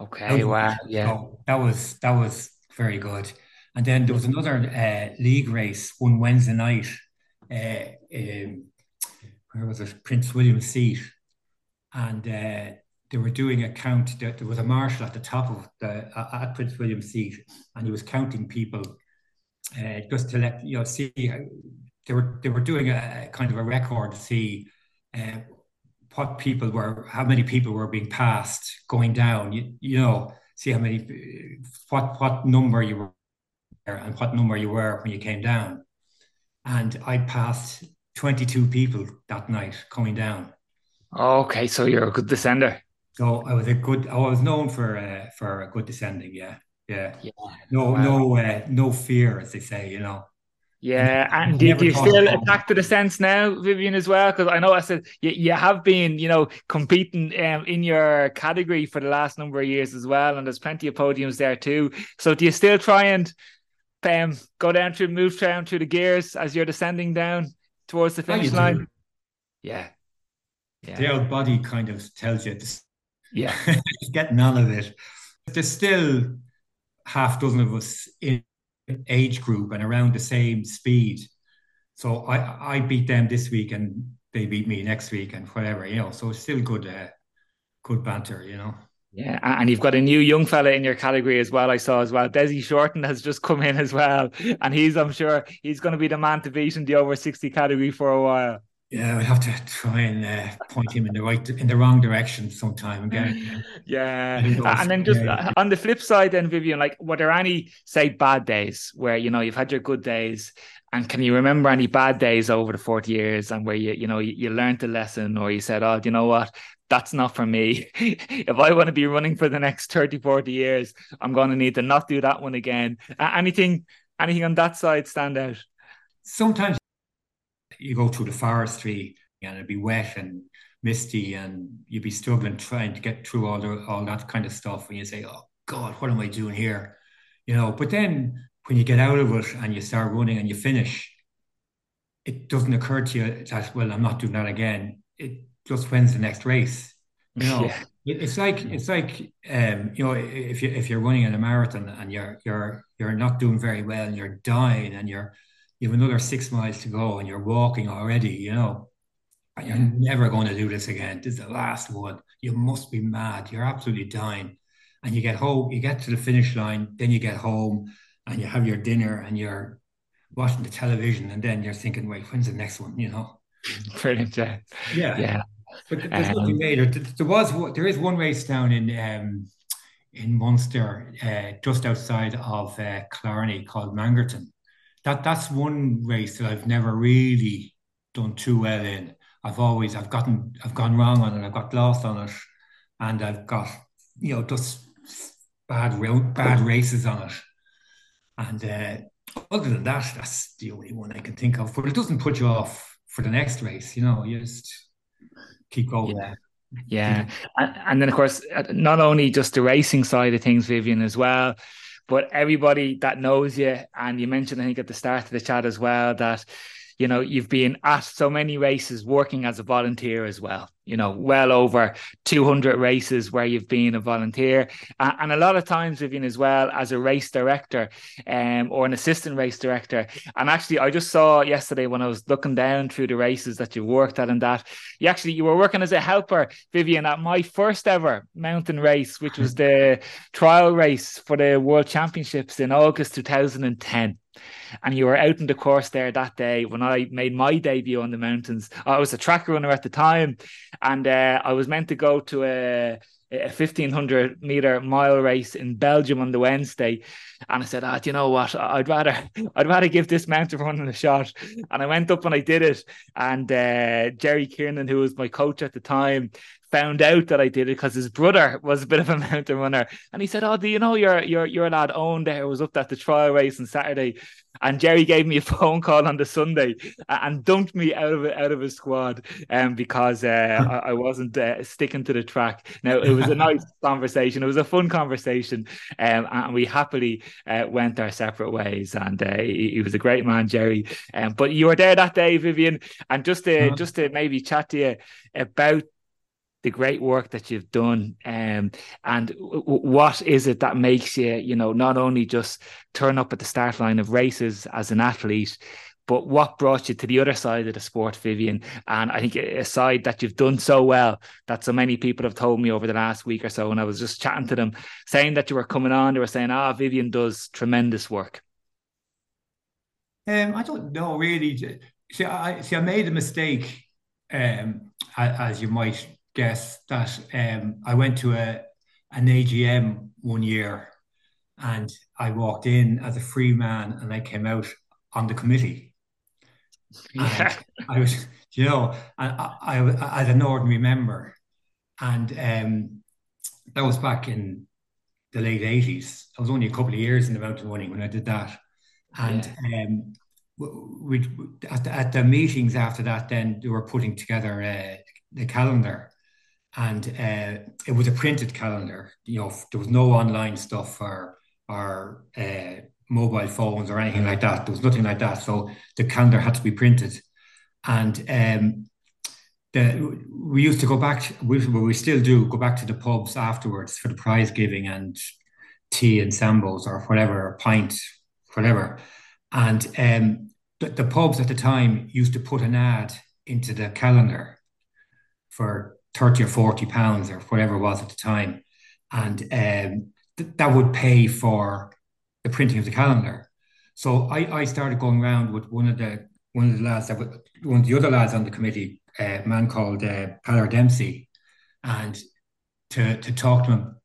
Okay, wow, yeah, so that was that was very good. And then there was another uh, league race one Wednesday night. Uh, um, where was it? Prince William's seat, and uh, they were doing a count. There, there was a marshal at the top of the uh, at Prince William's seat, and he was counting people uh, just to let you know see. They were they were doing a kind of a record to see uh, what people were, how many people were being passed going down. You you know, see how many, what what number you were. And what number you were when you came down. And I passed twenty-two people that night coming down. Okay, so you're a good descender. So I was a good, I was known for uh, for a good descending, yeah. Yeah. yeah. No, wow. no uh, no fear, as they say, you know. Yeah, and do, do you feel attack to the sense now, Vivian, as well? Because I know I said you, you have been, you know, competing um, in your category for the last number of years as well, and there's plenty of podiums there too. So do you still try and Um, go down through, move down through the gears as you're descending down towards the finish line? Do. Yeah. yeah. The old body kind of tells you it's yeah. getting on of it. There's still half dozen of us in age group and around the same speed. So I, I beat them this week and they beat me next week and whatever, you know. So it's still good, uh, good banter, you know. Yeah, and you've got a new young fella in your category as well, I saw as well. Desi Shorten has just come in as well. And he's, I'm sure, he's going to be the man to beat in the over sixty category for a while. Yeah, we'll have to try and uh, point him in the right, in the wrong direction sometime. Again. yeah, and then just yeah. on the flip side then, Vivian, like, were there any, say, bad days where, you know, you've had your good days, and can you remember any bad days over the forty years and where, you you know, you, you learned a lesson or you said, oh, do you know what? That's not for me. If I want to be running for the next thirty, forty years, I'm going to need to not do that one again. Uh, anything, anything on that side stand out? Sometimes you go through the forestry and it'd be wet and misty and you'd be struggling trying to get through all the, all that kind of stuff. And you say, oh God, what am I doing here? You know, but then when you get out of it and you start running and you finish, it doesn't occur to you that, well, I'm not doing that again. It, just when's the next race? You know, yeah. it's like it's like um, you know, if you if you're running in a marathon and you're you're you're not doing very well and you're dying and you're you have another six miles to go and you're walking already, you know, and you're never going to do this again. This is the last one. You must be mad. You're absolutely dying, and you get home. You get to the finish line, then you get home, and you have your dinner and you're watching the television, and then you're thinking, wait, when's the next one? You know. Brilliant, yeah. Yeah. yeah. But there's um, nothing later. There was there is one race down in um, in Munster, uh, just outside of uh, Killarney, called Mangerton. That that's one race that I've never really done too well in. I've always I've gotten I've gone wrong on it. I've got lost on it, and I've got you know just bad bad races on it. And uh, other than that, that's the only one I can think of. But it doesn't put you off for the next race, you know, you just keep going. Yeah. yeah. And, and then, of course, not only just the racing side of things, Vivian, as well, but everybody that knows you. And you mentioned, I think, at the start of the chat as well, that, you know, you've been at so many races working as a volunteer as well. you know, well over two hundred races where you've been a volunteer. Uh, and a lot of times, Vivian, as well, as a race director um, or an assistant race director. And actually, I just saw yesterday when I was looking down through the races that you worked at and that, you actually, you were working as a helper, Vivian, at my first ever mountain race, which was the trial race for the World Championships in August two thousand ten. And you were out in the course there that day when I made my debut on the mountains. I was a track runner at the time, and uh, I was meant to go to a, a fifteen hundred meter mile race in Belgium on the Wednesday. And I said, ah, do you know what? I'd rather I'd rather give this mountain running a shot. And I went up and I did it. And uh, Jerry Kiernan, who was my coach at the time, found out that I did it because his brother was a bit of a mountain runner. And he said, oh, do you know your your your lad Owen there was up at the trial race on Saturday? And Jerry gave me a phone call on the Sunday and dumped me out of out of his squad um, because uh, I, I wasn't uh, sticking to the track. Now, it was a nice conversation. It was a fun conversation. Um, and we happily uh, went our separate ways. And uh, he, he was a great man, Jerry. Um, but you were there that day, Vivian. And just to, uh-huh. just to maybe chat to you about the great work that you've done, um, and w- what is it that makes you, you know, not only just turn up at the start line of races as an athlete, but what brought you to the other side of the sport, Vivian? And I think a side that you've done so well that so many people have told me over the last week or so, and I was just chatting to them, saying that you were coming on, they were saying, ah, oh, Vivian does tremendous work. Um, I don't know, really. See, I, see, I made a mistake, um, as you might guess, that um, I went to a an A G M one year, and I walked in as a free man, and I came out on the committee. Yeah. I was, you know, I, I, I as an ordinary member, and um, that was back in the late eighties. I was only a couple of years in the mountain running when I did that, and yeah. um, we, we at the, at the meetings after that, then they were putting together uh, the calendar. And uh, it was a printed calendar. You know, there was no online stuff or or uh, mobile phones or anything like that. There was nothing like that. So the calendar had to be printed. And um, the, we used to go back, to, we, we still do, go back to the pubs afterwards for the prize giving and tea and sambos or whatever, a pint, whatever. And um, the, the pubs at the time used to put an ad into the calendar for thirty or forty pounds or whatever it was at the time. And um, th- that would pay for the printing of the calendar. So I, I started going around with one of the one of the lads, that was, one of the other lads on the committee, a man called uh, Pallar Dempsey, and to to talk to him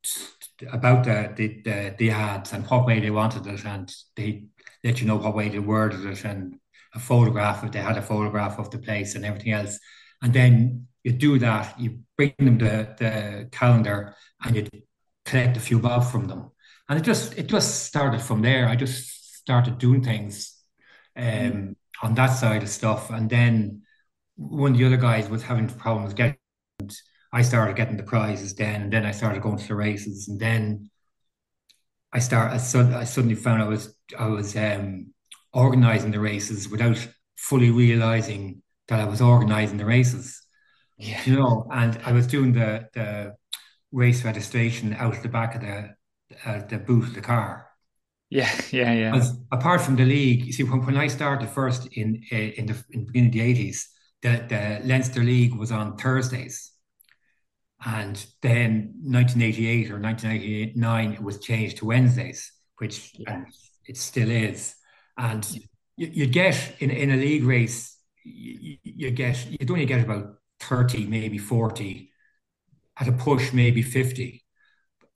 about the, the, the, the ads and what way they wanted it, and they let you know what way they worded it, and a photograph, if they had a photograph of the place and everything else. And then you do that, you bring them the, the calendar, and you collect a few bob from them. And it just it just started from there. I just started doing things um, mm. on that side of stuff. And then one of the other guys was having problems getting it. I started getting the prizes then, and then I started going to the races, and then I start. I, su- I suddenly found I was I was um, organising the races without fully realising that I was organising the races. Yeah. You know, and I was doing the, the race registration out the back of the uh, the boot of the car. Yeah, yeah, yeah. As, apart from the league, you see, when, when I started first in in the, in the beginning of the eighties, the, the Leinster League was on Thursdays. And then nineteen eighty-eight or nineteen eighty-nine, it was changed to Wednesdays, which yeah. it still is. And you, you get, in, in a league race, you, you get, you don't get about thirty, maybe forty, at a push, maybe fifty.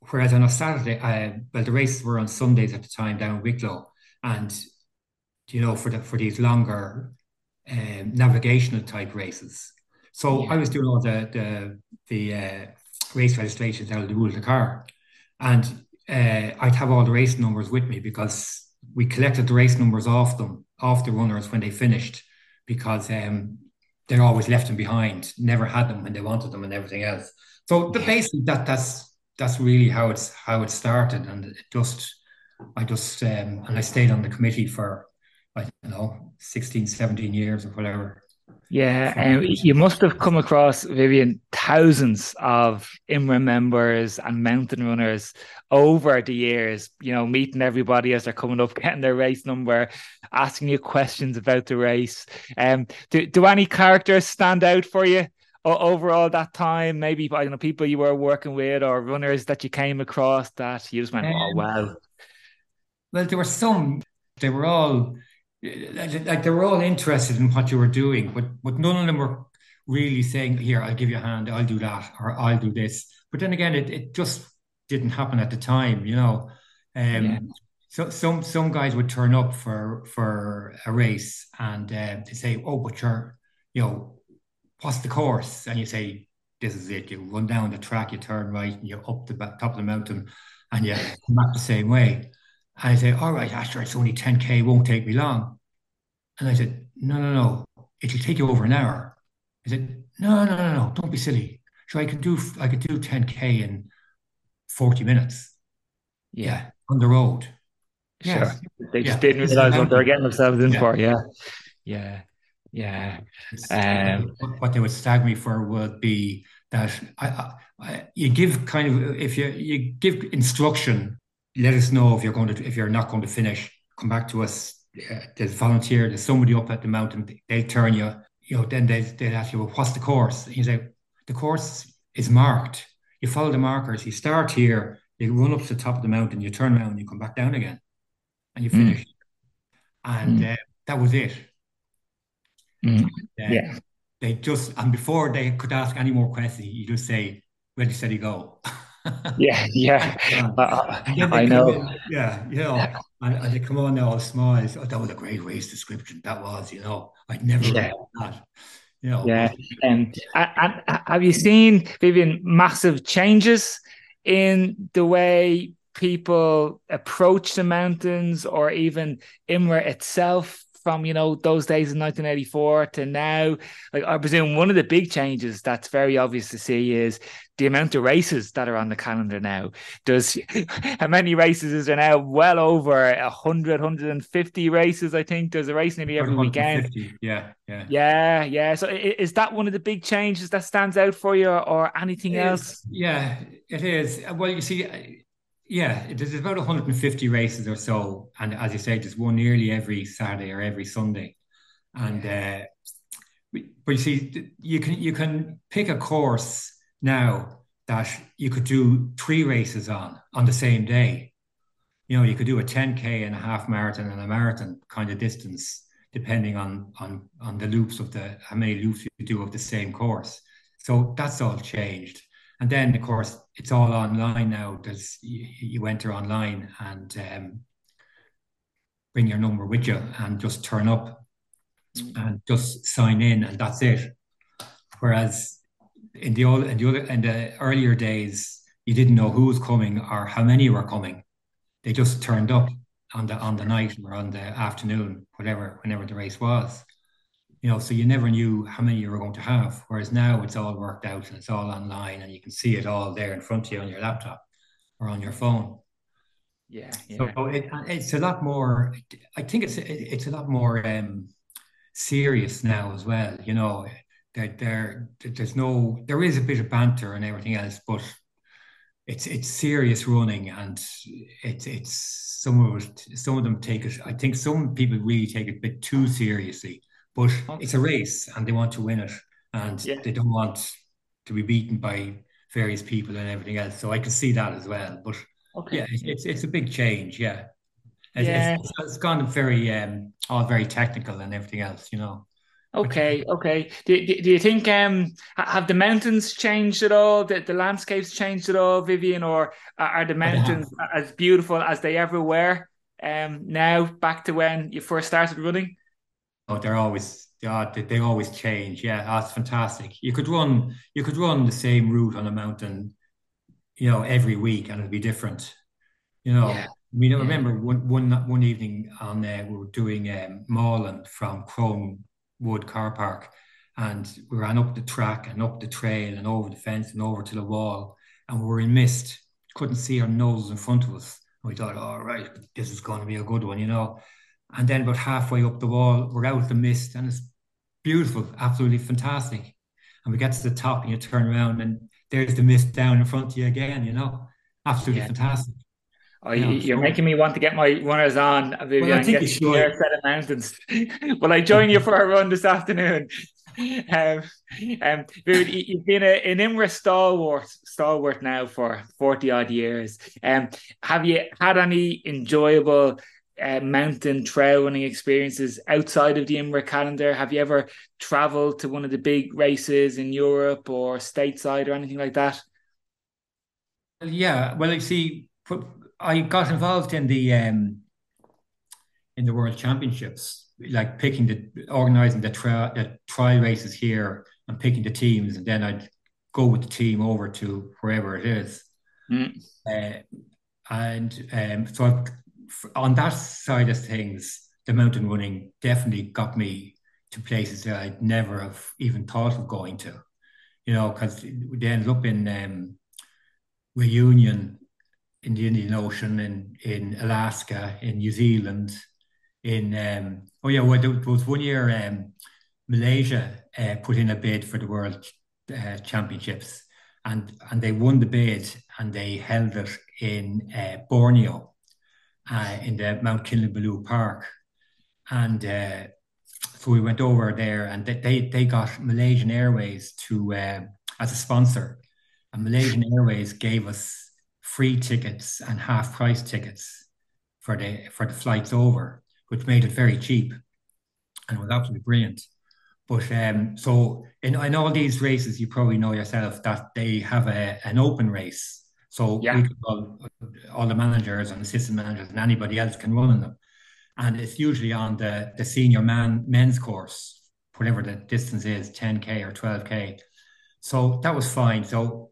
Whereas on a Saturday, uh, well, the races were on Sundays at the time down in Wicklow. And, you know, for the, for these longer um, navigational type races. So yeah. I was doing all the the, the uh, race registrations out of the boot of the car. And uh, I'd have all the race numbers with me, because we collected the race numbers off them, off the runners when they finished, because um, they're always left them behind, never had them when they wanted them and everything else. So the basically that that's that's really how it's how it started. And it just I just um, and I stayed on the committee for, I don't know, sixteen, seventeen years or whatever. Yeah, and um, you must have come across, Vivian, thousands of I M R A members and mountain runners over the years, you know, meeting everybody as they're coming up, getting their race number, asking you questions about the race. Um, do, do any characters stand out for you overall that time? Maybe, I don't know, people you were working with or runners that you came across that you just went, um, oh, wow. Well, there were some, they were all... like they were all interested in what you were doing, but but none of them were really saying, here, I'll give you a hand, I'll do that, or I'll do this. But then again, it, it just didn't happen at the time, you know. Um, yeah. So some some guys would turn up for for a race and uh, they say, oh, but you're, you know, what's the course? And you say, this is it. You run down the track, you turn right, and you're up the top of the mountain, and you come back the same way. And I said, all right, Asher, it's only ten K, it won't take me long. And I said, no, no, no, it'll take you over an hour. I said, no, no, no, no, don't be silly. So I could do I could do ten K in forty minutes. Yeah. yeah on the road. Sure. Yes. They just yeah. didn't realize what they were getting themselves in yeah. for. Yeah. Yeah. Yeah. Um, what they would stag me for would be that I, I, you give kind of, if you, you give instruction, let us know if you're going to, if you're not going to finish, come back to us. Uh, there's a volunteer, there's somebody up at the mountain, they'll turn you, you know, then they'll, they'll ask you, well, what's the course? And you say, the course is marked. You follow the markers, you start here, you run up to the top of the mountain, you turn around, you come back down again, and you finish. Mm. And mm. Uh, that was it. Mm. And, uh, yeah. They just, and before they could ask any more questions, you just say, ready, steady, go. yeah, yeah, uh, I know. In, yeah, you know, and, and they come on now all smiles. Oh, that was a great race description. That was, you know, I'd never yeah. heard that. You know, yeah. And, and have you seen, Vivian, massive changes in the way people approach the mountains, or even I M R A itself, from, you know, those days in nineteen eighty-four to now? Like, I presume one of the big changes that's very obvious to see is the amount of races that are on the calendar now. Does how many races is there now? Well over one hundred, one hundred fifty races, I think. There's a race nearly every weekend. Yeah, yeah. Yeah, yeah. So is that one of the big changes that stands out for you, or anything it else? Is. Yeah, it is. Well, you see... yeah, there's about one hundred fifty races or so. And as you say, there's one nearly every Saturday or every Sunday. And, uh, but you see, you can, you can pick a course now that you could do three races on, on the same day. You know, you could do a ten K and a half marathon and a marathon kind of distance, depending on, on, on the loops of the, how many loops you do of the same course. So that's all changed. And then, of course, it's all online now. There's, you, you enter online and um, bring your number with you and just turn up and just sign in, and that's it. Whereas in the old, in the, other, in the earlier days, you didn't know who was coming or how many were coming. They just turned up on the on the night or on the afternoon, whatever, whenever the race was. You know, so you never knew how many you were going to have. Whereas now it's all worked out and it's all online, and you can see it all there in front of you on your laptop or on your phone. Yeah. yeah. So it, it's a lot more, I think it's it's a lot more um, serious now as well. You know, that there, there there's no, there is a bit of banter and everything else, but it's it's serious running, and it's it's some of it, some of them take it, I think some people really take it a bit too seriously. But it's a race and they want to win it, and yeah. they don't want to be beaten by various people and everything else. So I can see that as well. But okay. yeah, it's it's a big change. Yeah. It's, yeah. it's, it's gone very, um, all very technical and everything else, you know. Okay. Okay. Do, do, do you think, um, have the mountains changed at all? The, the landscapes changed at all, Vivian? Or are the mountains as beautiful as they ever were um, now, back to when you first started running? Oh, they're always yeah, they, they always change. Yeah, that's fantastic. You could run, you could run the same route on a mountain, you know, every week, and it'd be different. You know, yeah. I mean, I yeah. remember one, one one evening on uh, we were doing um, Maireland from Crone Wood Car Park, and we ran up the track and up the trail and over the fence and over to the wall, and we were in mist, couldn't see our noses in front of us. And we thought, all right, this is going to be a good one, you know. And then about halfway up the wall, we're out of the mist, and it's beautiful, absolutely fantastic. And we get to the top and you turn around and there's the mist down in front of you again, you know, absolutely yeah. fantastic. Oh, you know, you're so making me want to get my runners on, Vivian, well, I think get you your set of mountains. Will I join you for a run this afternoon? Um, um, you've been a, an IMRA stalwart, stalwart now for forty odd years. Um, have you had any enjoyable uh, mountain trail running experiences outside of the IMRA calendar? Have you ever travelled to one of the big races in Europe or stateside or anything like that? Yeah, well, you see, I got involved in the um, in the World Championships, like picking the organizing the trial the trial races here and picking the teams, and then I'd go with the team over to wherever it is. Mm. Uh, and um, so I've, on that side of things, the mountain running definitely got me to places that I'd never have even thought of going to, you know, because they ended up in um, Reunion in the Indian Ocean, in in Alaska, in New Zealand. In um oh yeah well there was one year um Malaysia uh, put in a bid for the World uh, Championships, and and they won the bid, and they held it in uh, Borneo uh, in the Mount Kinabalu Park, and uh, so we went over there, and they they got Malaysian Airways to uh, as a sponsor, and Malaysian Airways gave us free tickets and half price tickets for the for the flights over, which made it very cheap, and it was absolutely brilliant. But um, so in, in all these races, you probably know yourself that they have a, an open race. So yeah. we can all, all the managers and assistant managers and anybody else can run in them. And it's usually on the, the senior man men's course, whatever the distance is, ten K or twelve K. So that was fine. So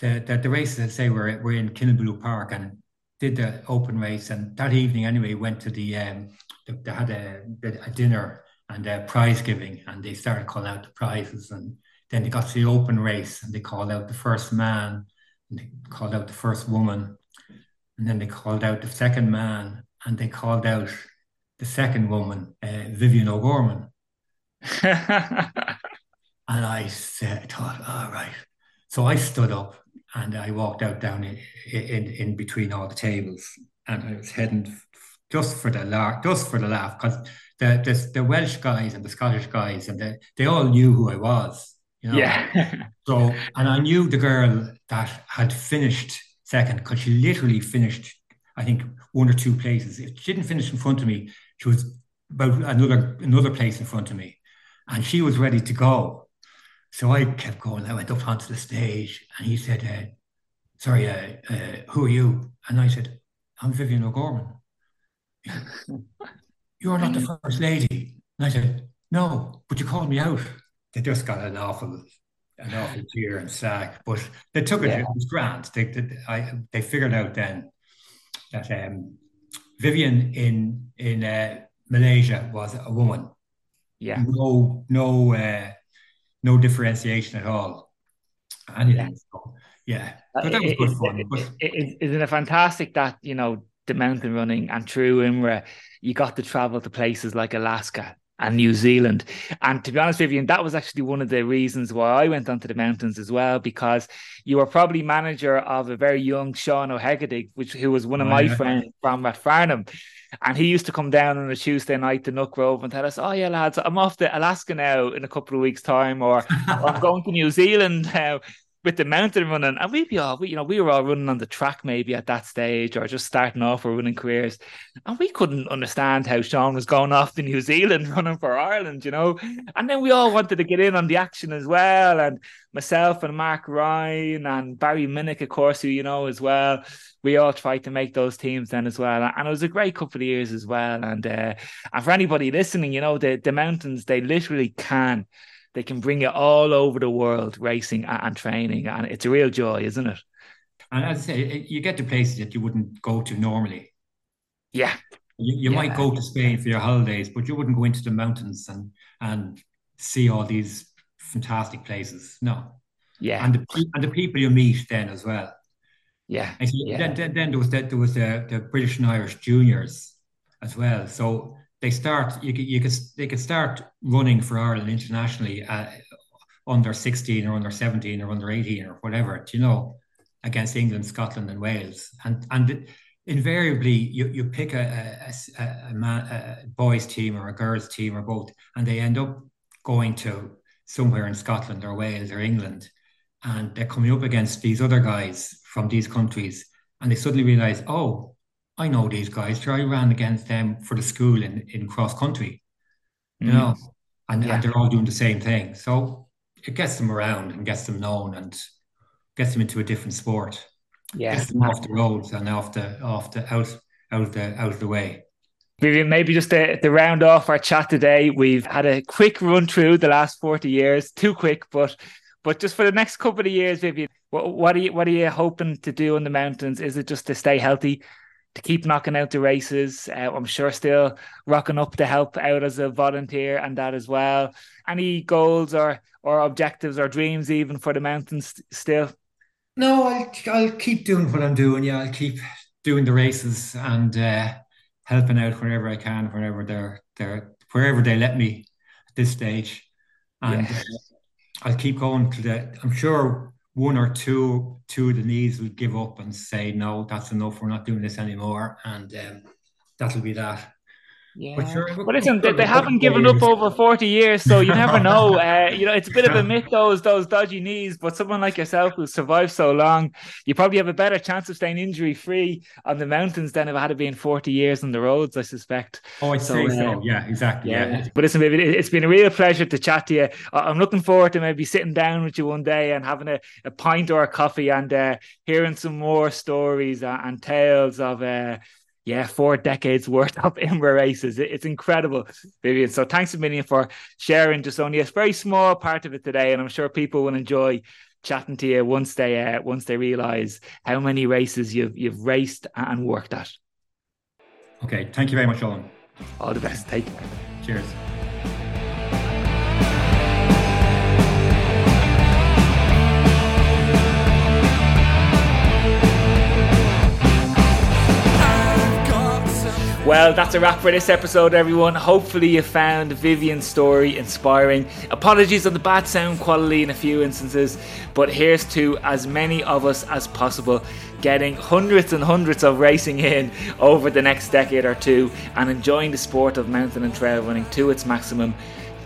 the, the, the races, I'd say, were, were in Kinabalu Park, and did the open race, and that evening anyway went to the um they had a, a dinner and a prize giving, and they started calling out the prizes, and then they got to the open race and they called out the first man, and they called out the first woman, and then they called out the second man, and they called out the second woman, uh, Vivian O'Gorman. And I said, thought, all right. So I stood up and I walked out down in, in in between all the tables, and I was heading just for the lark, just for the laugh, because the, the the Welsh guys and the Scottish guys and the, they all knew who I was, you know. Yeah. So, and I knew the girl that had finished second, because she literally finished, I think, one or two places. If she didn't finish in front of me, she was about another another place in front of me, and she was ready to go. So I kept going. I went up onto the stage, and he said, uh, sorry, uh, uh, who are you? And I said, I'm Vivian O'Gorman. Said, you're not the first lady. And I said, no, but you called me out. They just got an awful, an awful cheer and sack, but they took it. Yeah. It was grand. They, they, I, they figured out then that um, Vivian in in uh, Malaysia was a woman. Yeah. No, no... Uh, No differentiation at all. Anything. Yeah. So, yeah. But that was good fun. It, it, it, isn't it fantastic that, you know, the mountain running and through IMRA, you got to travel to places like Alaska and New Zealand? And to be honest, Vivian, that was actually one of the reasons why I went onto the mountains as well, because you were probably manager of a very young Sean O'Hegarty, which who was one of oh, my yeah. friends from Rathfarnham. And he used to come down on a Tuesday night to Nook Grove and tell us, oh, yeah, lads, I'm off to Alaska now in a couple of weeks' time, or I'm going to New Zealand now with the mountain running. And we'd be all, we, you know, we were all running on the track maybe at that stage, or just starting off or running careers. And we couldn't understand how Sean was going off to New Zealand running for Ireland, you know. And then we all wanted to get in on the action as well. And myself and Mark Ryan and Barry Minnick, of course, who you know as well. We all tried to make those teams then as well. And it was a great couple of years as well. And uh, and for anybody listening, you know, the, the mountains, they literally can. They can bring it all over the world, racing and, and training. And it's a real joy, isn't it? And as I say, you get to places that you wouldn't go to normally. Yeah. You, you yeah. might go to Spain for your holidays, but you wouldn't go into the mountains and, and see all these fantastic places. No. Yeah. And the, and the people you meet then as well. Yeah. And so yeah. Then, then, then there was that there was the, the British and Irish juniors as well. So they start, you could, you could, they could start running for Ireland internationally uh, under sixteen or under seventeen or under eighteen or whatever, you know, against England, Scotland and Wales. And and invariably you, you pick a, a, a, man, a boys team or a girls team or both, and they end up going to somewhere in Scotland or Wales or England. And they're coming up against these other guys from these countries. And they suddenly realize, oh, I know these guys. So I ran against them for the school in, in cross country, you mm-hmm. know, and, yeah. and they're all doing the same thing. So it gets them around and gets them known and gets them into a different sport. Yeah. Gets them off the roads and off the, off the, out, out the, out of the way. Vivian, maybe just to, to round off our chat today, we've had a quick run through the last forty years, too quick, but But just for the next couple of years, Vivian, what, what are you what are you hoping to do in the mountains? Is it just to stay healthy, to keep knocking out the races? Uh, I'm sure still rocking up to help out as a volunteer and that as well. Any goals or or objectives or dreams even for the mountains still? No, I'll I'll keep doing what I'm doing. Yeah, I'll keep doing the races and uh, helping out wherever I can, wherever they're they're wherever they let me at this stage, and. Yeah. Uh, I'll keep going to the, I'm sure one or two, two of the knees will give up and say, no, that's enough. We're not doing this anymore. And um, that'll be that. Yeah. But, sure, but listen, they, they haven't given up over forty years. So you never know. Uh, you know, it's a bit of a myth, those, those dodgy knees, but someone like yourself who's survived so long, you probably have a better chance of staying injury free on the mountains than if it had been forty years on the roads, I suspect. Oh, I'd so, say so. Uh, yeah, exactly. Yeah. yeah. But listen, Vivian, it's been a real pleasure to chat to you. I'm looking forward to maybe sitting down with you one day and having a, a pint or a coffee and uh, hearing some more stories and, and tales of, uh, Yeah, four decades worth of I M R A races. It's incredible, Vivian. So thanks a million for sharing just only a very small part of it today. And I'm sure people will enjoy chatting to you once they uh, once they realise how many races you've you've raced and worked at. Okay, thank you very much, Owen. All the best. Take care. Cheers. Well, that's a wrap for this episode, everyone. Hopefully you found Vivian's story inspiring. Apologies on the bad sound quality in a few instances, but here's to as many of us as possible getting hundreds and hundreds of racing in over the next decade or two and enjoying the sport of mountain and trail running to its maximum,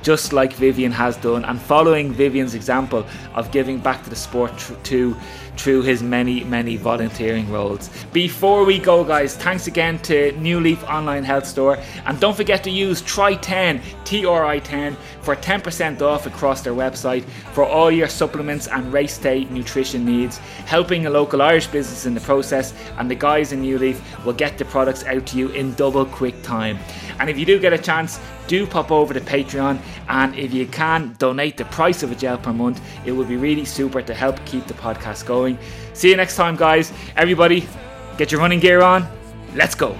just like Vivian has done, and following Vivian's example of giving back to the sport tr- too through his many, many volunteering roles. Before we go, guys, thanks again to New Leaf Online Health Store, and don't forget to use T R I ten, T R I ten, for ten percent off across their website for all your supplements and race day nutrition needs, helping a local Irish business in the process, and the guys in New Leaf will get the products out to you in double quick time. And if you do get a chance, do pop over to Patreon, and if you can, donate the price of a gel per month. It would be really super to help keep the podcast going. See you next time, guys. Everybody, get your running gear on. Let's go.